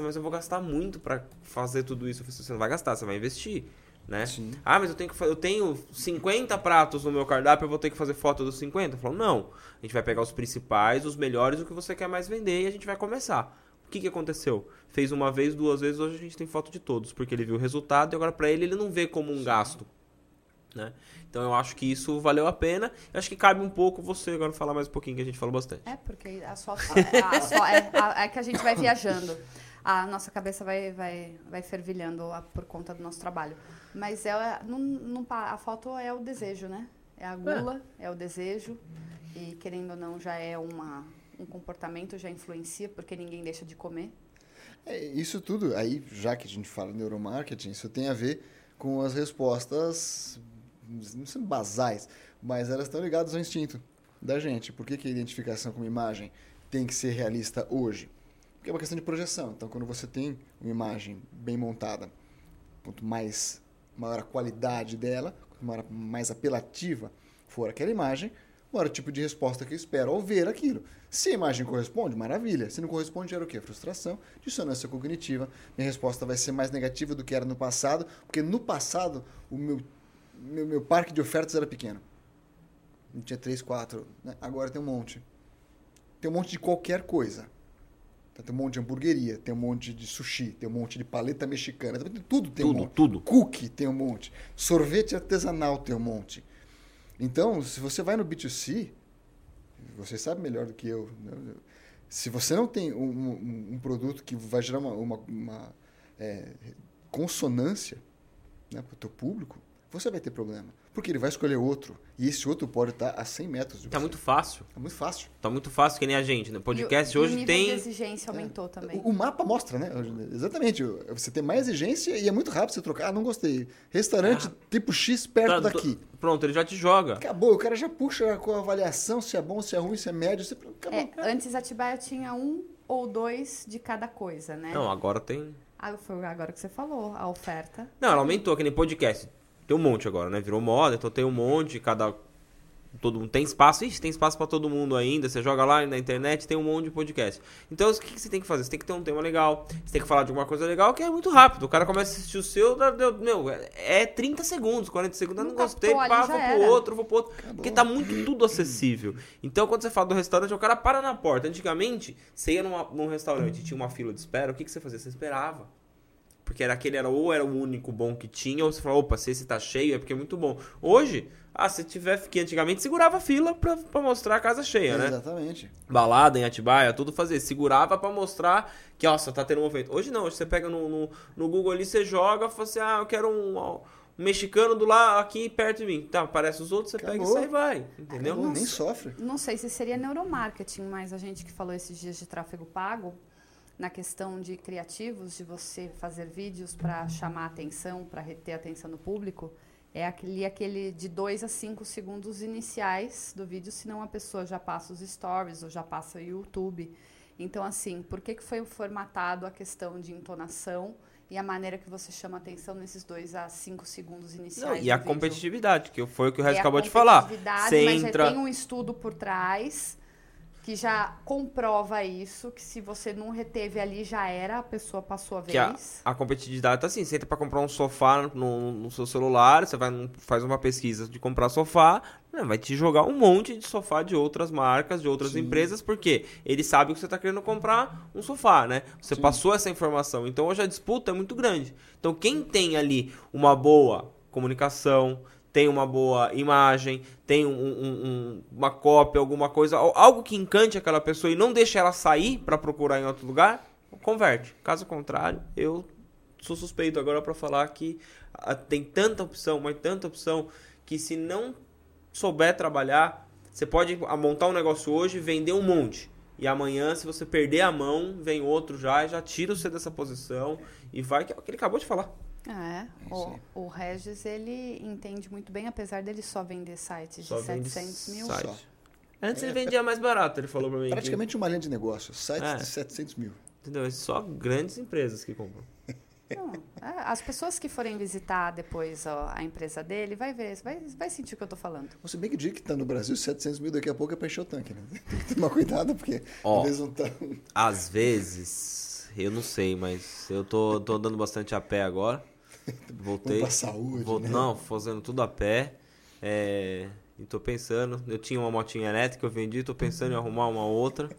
mas eu vou gastar muito para fazer tudo isso. Eu falo assim, você não vai gastar, você vai investir, né? Sim. Ah, mas eu tenho 50 pratos no meu cardápio, eu vou ter que fazer foto dos 50? Eu falo, não, a gente vai pegar os principais, os melhores, o que você quer mais vender e a gente vai começar. O que aconteceu? Fez uma vez, 2 vezes, hoje a gente tem foto de todos, porque ele viu o resultado e agora para ele não vê como um gasto. Né? Então eu acho que isso valeu a pena. Eu acho que cabe um pouco você agora falar mais um pouquinho, que a gente falou bastante. É, porque é que a gente vai viajando. A nossa cabeça vai fervilhando por conta do nosso trabalho. Mas a foto é o desejo, né? É a gula, é o desejo. E querendo ou não, já é um comportamento, já influencia, porque ninguém deixa de comer. Isso tudo, aí já que a gente fala de neuromarketing, isso tem a ver com as respostas... não são basais, mas elas estão ligadas ao instinto da gente. Por que a identificação com uma imagem tem que ser realista hoje? Porque é uma questão de projeção. Então, quando você tem uma imagem bem montada, quanto maior a qualidade dela, quanto mais apelativa for aquela imagem, maior o tipo de resposta que eu espero ao ver aquilo. Se a imagem corresponde, maravilha. Se não corresponde, era o quê? Frustração, dissonância cognitiva. Minha resposta vai ser mais negativa do que era no passado, porque no passado o meu parque de ofertas era pequeno. Não tinha 3, 4. Né? Agora tem um monte. Tem um monte de qualquer coisa. Então, tem um monte de hamburgueria, tem um monte de sushi, tem um monte de paleta mexicana. Tudo tem um monte. Tudo. Cookie tem um monte. Sorvete artesanal tem um monte. Então, se você vai no B2C, você sabe melhor do que eu. Né? Se você não tem um produto que vai gerar uma consonância, né, para o teu público, você vai ter problema, porque ele vai escolher outro, e esse outro pode estar a 100 metros de você. Tá muito fácil, que nem a gente, né? Podcast hoje tem... o nível de exigência aumentou também. O mapa mostra, né? Exatamente, você tem mais exigência e é muito rápido você trocar. Ah, não gostei. Restaurante tipo X perto daqui. Pronto, ele já te joga. Acabou, o cara já puxa com a avaliação, se é bom, se é ruim, se é médio. Se... Acabou. Antes Atibaia tinha 1 ou 2 de cada coisa, né? Não, agora tem... Foi agora que você falou, a oferta. Não, ela aumentou, que nem podcast. Tem um monte agora, né? Virou moda, então tem um monte, todo mundo tem espaço. Ixi, tem espaço pra todo mundo ainda. Você joga lá na internet, tem um monte de podcast. Então, o que você tem que fazer? Você tem que ter um tema legal, você tem que falar de alguma coisa legal, que é muito rápido. O cara começa a assistir o seu, meu, é 30 segundos, 40 segundos, não gostei, pá, vou pro outro. Acabou. Porque tá muito tudo acessível. Então, quando você fala do restaurante, o cara para na porta. Antigamente, você ia num restaurante, tinha uma fila de espera, o que você fazia? Você esperava. Porque era o único bom que tinha, ou você falava, opa, se esse tá cheio é porque é muito bom. Hoje, se tiver, que antigamente segurava a fila pra mostrar a casa cheia, né? Exatamente. Balada em Atibaia, tudo fazia. Segurava pra mostrar que, nossa, tá tendo um movimento. Hoje não, hoje você pega no Google ali, você joga, fala assim, eu quero um mexicano do lado aqui perto de mim. Tá, aparece os outros, você Acabou. Pega e sai e vai. Entendeu? Não, nem sofre. Não sei se seria neuromarketing, mas a gente que falou esses dias de tráfego pago, na questão de criativos, de você fazer vídeos para chamar atenção, para reter a atenção do público, é aquele de 2 a 5 segundos iniciais do vídeo, senão a pessoa já passa os stories ou já passa o YouTube. Então, assim, por que foi formatado a questão de entonação e a maneira que você chama atenção nesses 2 a 5 segundos iniciais? Não, e a vídeo? Competitividade, que foi o que o Regis acabou de falar. Você mas entra... já tem um estudo por trás... que já comprova isso, que se você não reteve ali, já era, a pessoa passou a vez. A competitividade tá assim, você entra pra comprar um sofá no seu celular, você vai faz uma pesquisa de comprar sofá, né, vai te jogar um monte de sofá de outras marcas, de outras Sim. empresas, porque ele sabe que você tá querendo comprar um sofá, né? Você Sim. passou essa informação, então hoje a disputa é muito grande. Então quem tem ali uma boa comunicação, tem uma boa imagem, tem uma cópia, alguma coisa, algo que encante aquela pessoa e não deixa ela sair para procurar em outro lugar, converte. Caso contrário, eu sou suspeito agora para falar que tem tanta opção, mas tanta opção, que se não souber trabalhar, você pode montar um negócio hoje e vender um monte. E amanhã, se você perder a mão, vem outro já tira você dessa posição e vai, que é o que ele acabou de falar. É, o Regis, ele entende muito bem, apesar dele só vender sites de 700 mil. Só. Antes ele vendia mais barato, ele falou pra mim. Praticamente uma linha de negócio, sites de 700 mil. Entendeu? Só grandes empresas que compram. Não, as pessoas que forem visitar depois a empresa dele, vai ver, vai sentir o que eu tô falando. Você bem que diz que tá no Brasil, 700 mil daqui a pouco é pra encher o tanque, né? Tem que tomar cuidado, porque às vezes não tá... Às vezes, eu não sei, mas eu tô andando bastante a pé agora. Voltei pra saúde, né? Não, fazendo tudo a pé. E tô pensando, eu tinha uma motinha elétrica, eu vendi, tô pensando em arrumar uma outra.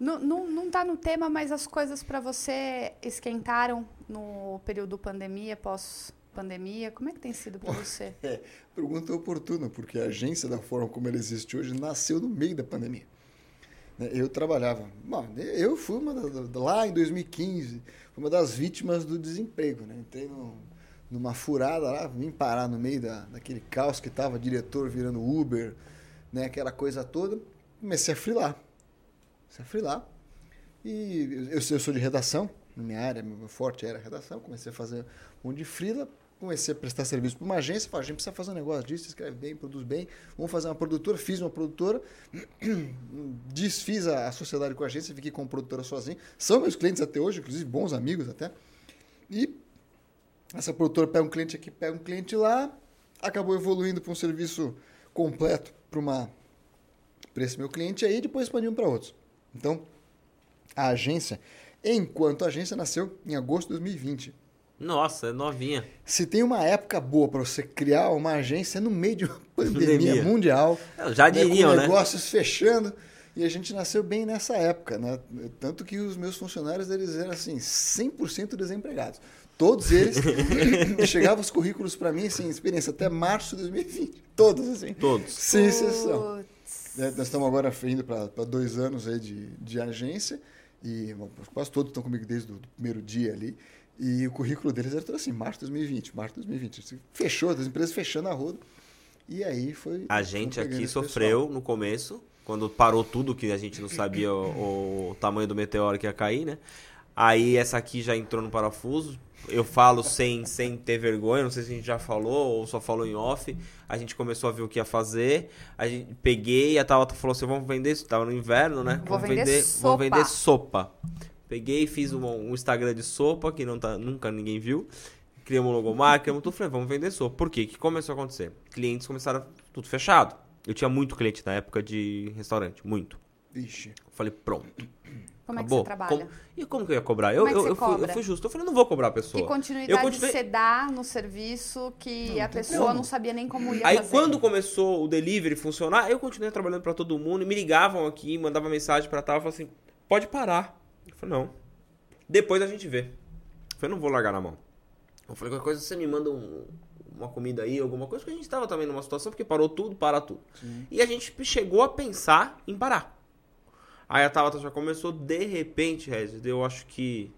Não tá no tema, mas as coisas para você esquentaram no período pandemia, pós-pandemia. Como é que tem sido para você? Pergunta oportuna, porque a agência, da forma como ela existe hoje, nasceu no meio da pandemia. Eu trabalhava. Eu fui lá em 2015, fui uma das vítimas do desemprego, né? Entrei numa furada lá, vim parar no meio daquele caos que estava, diretor virando Uber, né? Aquela coisa toda. Comecei a freelar. E eu sou de redação, minha área, meu forte era a redação. Comecei a fazer um monte de freela, comecei a prestar serviço para uma agência. Falei, a gente precisa fazer um negócio disso, escreve bem, produz bem. Vamos fazer uma produtora. Fiz uma produtora, desfiz a sociedade com a agência, fiquei com a produtora sozinho. São meus clientes até hoje, inclusive bons amigos até. E essa produtora pega um cliente aqui, pega um cliente lá, acabou evoluindo para um serviço completo para esse meu cliente aí, depois expandiu para outros. Então, a agência, enquanto a agência, nasceu em agosto de 2020. Nossa, é novinha. Se tem uma época boa para você criar uma agência no meio de uma pandemia mundial, eu já diria, né? Com negócios fechando, e a gente nasceu bem nessa época, né? Tanto que os meus funcionários, eles eram assim, 100% desempregados. Todos eles, chegavam os currículos para mim, assim, experiência até março de 2020. Todos, assim. Todos. Sem exceção. Nós estamos agora indo para 2 anos aí de agência, e quase todos estão comigo desde o primeiro dia ali, e o currículo deles era todo assim, março de 2020. Fechou, as empresas fechando a roda, e aí foi... A gente aqui sofreu no começo, quando parou tudo, que a gente não sabia o tamanho do meteoro que ia cair, né? Aí essa aqui já entrou no parafuso, eu falo sem ter vergonha, não sei se a gente já falou ou só falou em off, a gente começou a ver o que ia fazer, a gente peguei, a Tabata falou assim, vamos vender, estava no inverno, né? Vamos vender sopa. Peguei, fiz um Instagram de sopa, que nunca ninguém viu, criamos um logomarca, criamos tudo, falei, vamos vender sopa. Por quê? O que começou a acontecer? Clientes começaram, tudo fechado. Eu tinha muito cliente na época de restaurante, muito. Vixe. Falei, pronto. Como é que você trabalha? Como que eu ia cobrar? Eu fui justo. Eu falei, não vou cobrar a pessoa. Que continuidade você dá no serviço que a pessoa não sabia nem como ia fazer. Aí quando começou o delivery funcionar, eu continuei trabalhando para todo mundo. E me ligavam aqui, mandavam mensagem para tal. Eu falava assim, pode parar. Eu falei, não. Depois a gente vê. Eu falei, não vou largar na mão. Eu falei, qualquer coisa você me manda uma comida aí, alguma coisa. Porque a gente estava também numa situação, porque parou tudo, para tudo. Sim. E a gente chegou a pensar em parar. Aí a Tabata já começou, de repente, Regis, eu acho que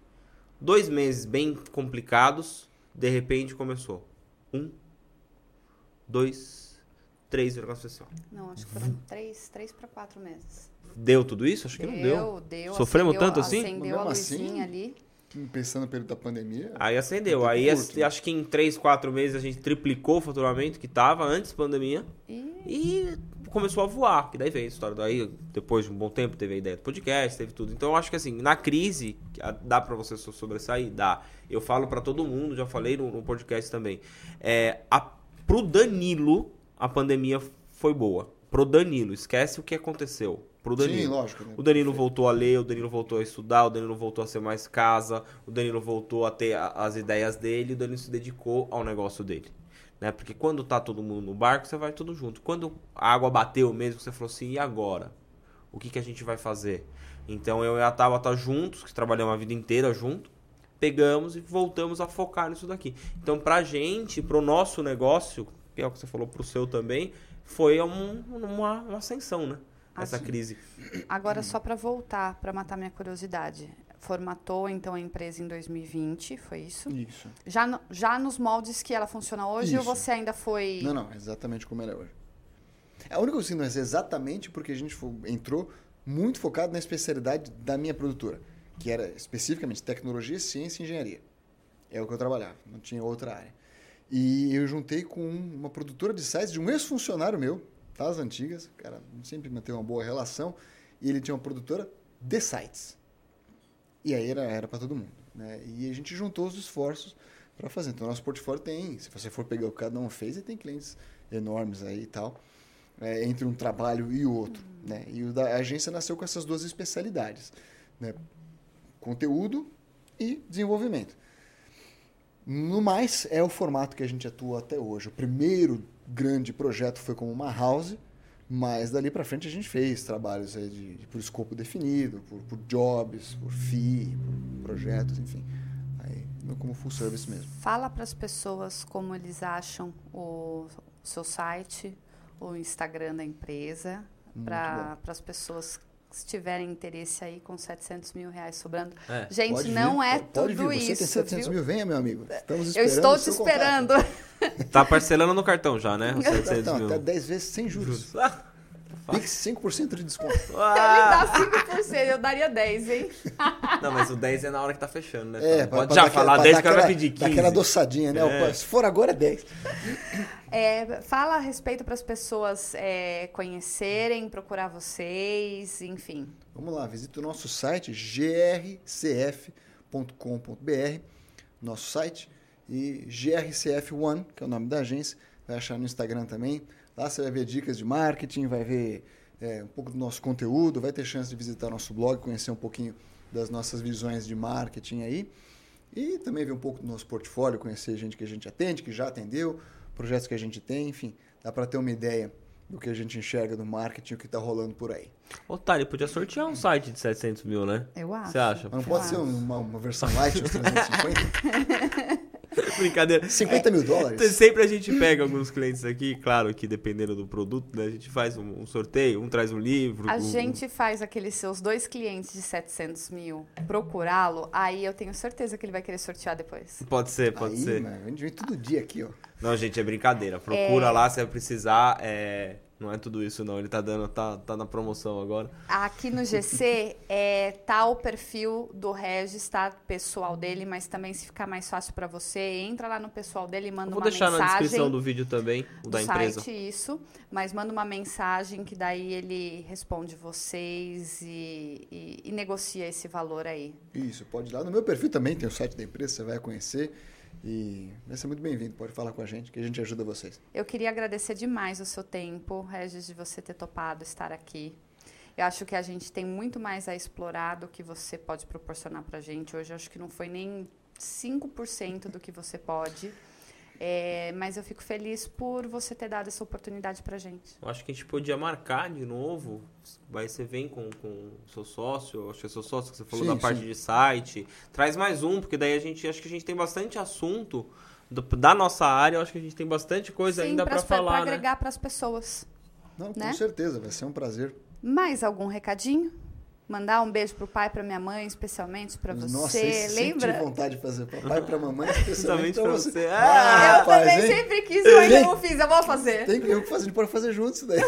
2 meses bem complicados, de repente começou. 1, 2, 3, eu assim, não, acho que foram 3 para 4 meses. Deu tudo isso? Acho que não deu. Sofremos acendeu, tanto assim? Acendeu a luzinha ali. Pensando no período da pandemia. Aí acendeu. Aí curto, acho que em 3, 4 meses a gente triplicou o faturamento que estava antes da pandemia. E começou a voar. Que daí veio a história. Daí, depois de um bom tempo, teve a ideia do podcast, teve tudo. Então, eu acho que assim, na crise, dá para você sobressair? Dá. Eu falo para todo mundo, já falei no podcast também. Pro Danilo, a pandemia foi boa. pro Danilo. Esquece o que aconteceu. Pro Danilo. Sim, lógico. Né? O Danilo voltou a ler, o Danilo voltou a estudar, o Danilo voltou a ser mais casa, o Danilo voltou a ter as ideias dele, o Danilo se dedicou ao negócio dele. Né? Porque quando tá todo mundo no barco, você vai tudo junto. Quando a água bateu mesmo, você falou assim, e agora? O que que a gente vai fazer? Então eu e a Tabata juntos, que trabalhamos a vida inteira junto, pegamos e voltamos a focar nisso daqui. Então pra gente, pro nosso negócio, que é o que você falou, pro seu também, foi uma ascensão, né? Essa crise. Agora só pra voltar, pra matar minha curiosidade... Formatou, então, a empresa em 2020, foi isso? Isso. Já nos moldes que ela funciona hoje, isso. Ou você ainda foi... Não, exatamente como ela é hoje. A única coisa que não é exatamente porque a gente entrou muito focado na especialidade da minha produtora, que era especificamente tecnologia, ciência e engenharia. É o que eu trabalhava, não tinha outra área. E eu juntei com uma produtora de sites de um ex-funcionário meu, das antigas, cara, sempre manteve uma boa relação, e ele tinha uma produtora de sites. E aí era para todo mundo, né? E a gente juntou os esforços para fazer. Então, nosso portfólio tem, se você for pegar o que cada um fez, tem clientes enormes aí e tal, entre um trabalho e o outro, né? E a agência nasceu com essas duas especialidades, né? Conteúdo e desenvolvimento. No mais, é o formato que a gente atua até hoje. O primeiro grande projeto foi como uma house, mas dali para frente a gente fez trabalhos aí por escopo definido, por jobs, por FII, por projetos, enfim. Aí, como full service mesmo. Fala para as pessoas como eles acham o seu site, o Instagram da empresa, para as pessoas que tiverem interesse aí com R$700 mil sobrando. É. Gente, pode não vir, é pode tudo vir. Você isso. Tem 700 mil, venha, meu amigo. Estamos esperando. Eu estou te esperando. Contato. Tá parcelando no cartão já, né? Não, tá 10 vezes sem juros. Pix 5% de desconto. Se ele dá 5%, eu daria 10, hein? Não, mas o 10 é na hora que tá fechando, né? É, então, pode já falar 10 que ela vai pedir 15. Aquela adoçadinha, né? É. Se for agora, é 10. Fala a respeito para as pessoas conhecerem, procurar vocês, enfim. Vamos lá, visita o nosso site, grcf.com.br, nosso site. E GRCF One, que é o nome da agência, vai achar no Instagram também. Lá você vai ver dicas de marketing, vai ver um pouco do nosso conteúdo, vai ter chance de visitar nosso blog, conhecer um pouquinho das nossas visões de marketing aí. E também ver um pouco do nosso portfólio, conhecer gente que a gente atende, que já atendeu, projetos que a gente tem, enfim. Dá para ter uma ideia do que a gente enxerga do marketing, o que está rolando por aí. Otário, podia sortear um site de 700 mil, né? Eu acho. Você acha? Mas não pode ser uma versão light de 350? Brincadeira. 50 mil dólares? Sempre a gente pega alguns clientes aqui, claro que dependendo do produto, né, a gente faz um sorteio, um traz um livro. Gente faz aqueles seus dois clientes de 700 mil procurá-lo, aí eu tenho certeza que ele vai querer sortear depois. Pode ser. Mano, a gente vem todo dia aqui, ó. Não, gente, é brincadeira. Procura lá se vai precisar. Não é tudo isso, não. Ele tá na promoção agora. Aqui no GC, tá o perfil do Regis, tá o pessoal dele, mas também se ficar mais fácil para você, entra lá no pessoal dele e manda uma mensagem. Vou deixar na descrição do vídeo também, o da empresa. Site, isso, mas manda uma mensagem que daí ele responde vocês e negocia esse valor aí. Isso, pode ir lá. No meu perfil também tem o site da empresa, você vai conhecer. E vai ser muito bem-vindo, pode falar com a gente, que a gente ajuda vocês. Eu queria agradecer demais o seu tempo, Regis, de você ter topado estar aqui. Eu acho que a gente tem muito mais a explorar do que você pode proporcionar para a gente. Hoje eu acho que não foi nem 5% do que você pode. Mas eu fico feliz por você ter dado essa oportunidade pra gente. Eu acho que a gente podia marcar de novo. Aí você vem com o seu sócio, acho que é seu sócio que você falou, sim, da parte de site. Traz mais um, porque daí acho que a gente tem bastante assunto da nossa área. Eu acho que a gente tem bastante coisa ainda pra falar. Pra agregar, né? Pras pessoas. Não, né? Com certeza, vai ser um prazer. Mais algum recadinho? Mandar um beijo pro pai, pra minha mãe, especialmente pra você. Nossa, lembra? Senti vontade de fazer pra pai, pra mamãe, especialmente pra você. Eu rapaz, também sempre quis, eu ainda não fiz, eu vou fazer. Tem que eu fazer, a gente pode fazer junto isso daí.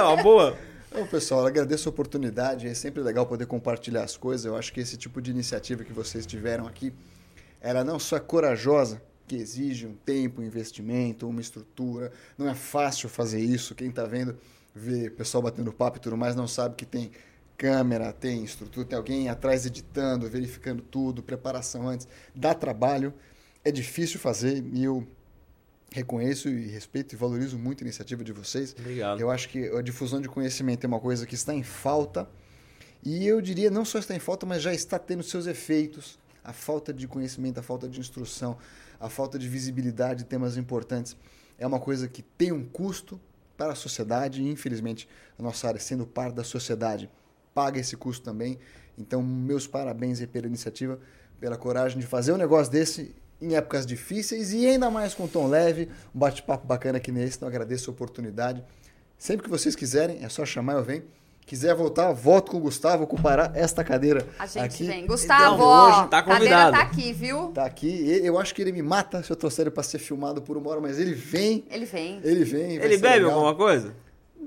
Uma boa. Então, pessoal, eu agradeço a oportunidade, é sempre legal poder compartilhar as coisas. Eu acho que esse tipo de iniciativa que vocês tiveram aqui, era não só corajosa, que exige um tempo, um investimento, uma estrutura. Não é fácil fazer isso. Quem tá vendo, vê pessoal batendo papo e tudo mais, não sabe que tem... câmera, tem estrutura, tem alguém atrás editando, verificando tudo, preparação antes, dá trabalho, é difícil fazer e eu reconheço e respeito e valorizo muito a iniciativa de vocês. Obrigado. Eu acho que a difusão de conhecimento é uma coisa que está em falta. E eu diria, não só está em falta, mas já está tendo seus efeitos. A falta de conhecimento, a falta de instrução, a falta de visibilidade de temas importantes é uma coisa que tem um custo para a sociedade e, infelizmente, a nossa área, sendo parte da sociedade, paga esse custo também. Então, meus parabéns aí pela iniciativa, pela coragem de fazer um negócio desse em épocas difíceis e ainda mais com tom leve, um bate-papo bacana aqui nesse. Então, agradeço a oportunidade. Sempre que vocês quiserem, é só chamar, eu venho. Quiser voltar, volto com o Gustavo, ocupará esta cadeira. A gente aqui. Vem. Gustavo, então, tá convidado. A cadeira tá aqui, viu? Tá aqui. Eu acho que ele me mata se eu trouxer ele para ser filmado por uma hora, mas ele vem. Ele vem. Ele vem. Ele bebe alguma coisa?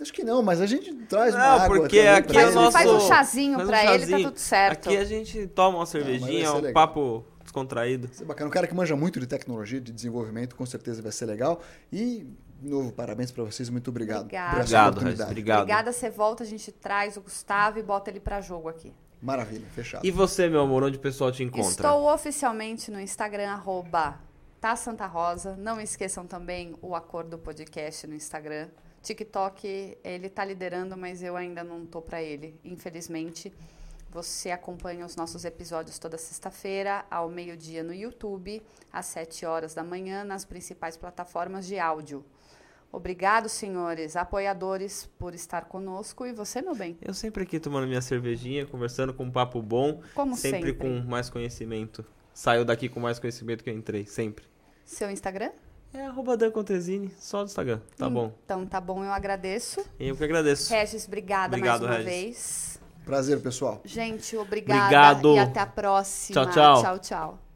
Acho que não, mas a gente traz uma água. Não, porque aqui é o nosso... Faz um chazinho para ele, tá tudo certo. Aqui a gente toma uma cervejinha, um papo descontraído. Isso é bacana. Um cara que manja muito de tecnologia, de desenvolvimento, com certeza vai ser legal. E... de novo, parabéns para vocês, muito obrigado. Obrigado. Obrigada, você volta, a gente traz o Gustavo e bota ele para jogo aqui. Maravilha, fechado. E você, meu amor, onde o pessoal te encontra? Estou oficialmente no Instagram, @tasantarosa. Não esqueçam também o Acordo Podcast no Instagram. TikTok, ele tá liderando, mas eu ainda não tô para ele, infelizmente. Você acompanha os nossos episódios toda sexta-feira, ao meio-dia no YouTube, às 7h, nas principais plataformas de áudio. Obrigado, senhores, apoiadores, por estar conosco. E você, meu bem? Eu sempre aqui tomando minha cervejinha, conversando com um papo bom. Como sempre. Sempre com mais conhecimento. Saio daqui com mais conhecimento que eu entrei, sempre. Seu Instagram? É @dancontezini, só no Instagram, tá bom. Então tá bom, eu agradeço. Eu que agradeço. Regis, obrigado mais uma vez. Prazer, pessoal. Gente, obrigado. E até a próxima. Tchau, tchau.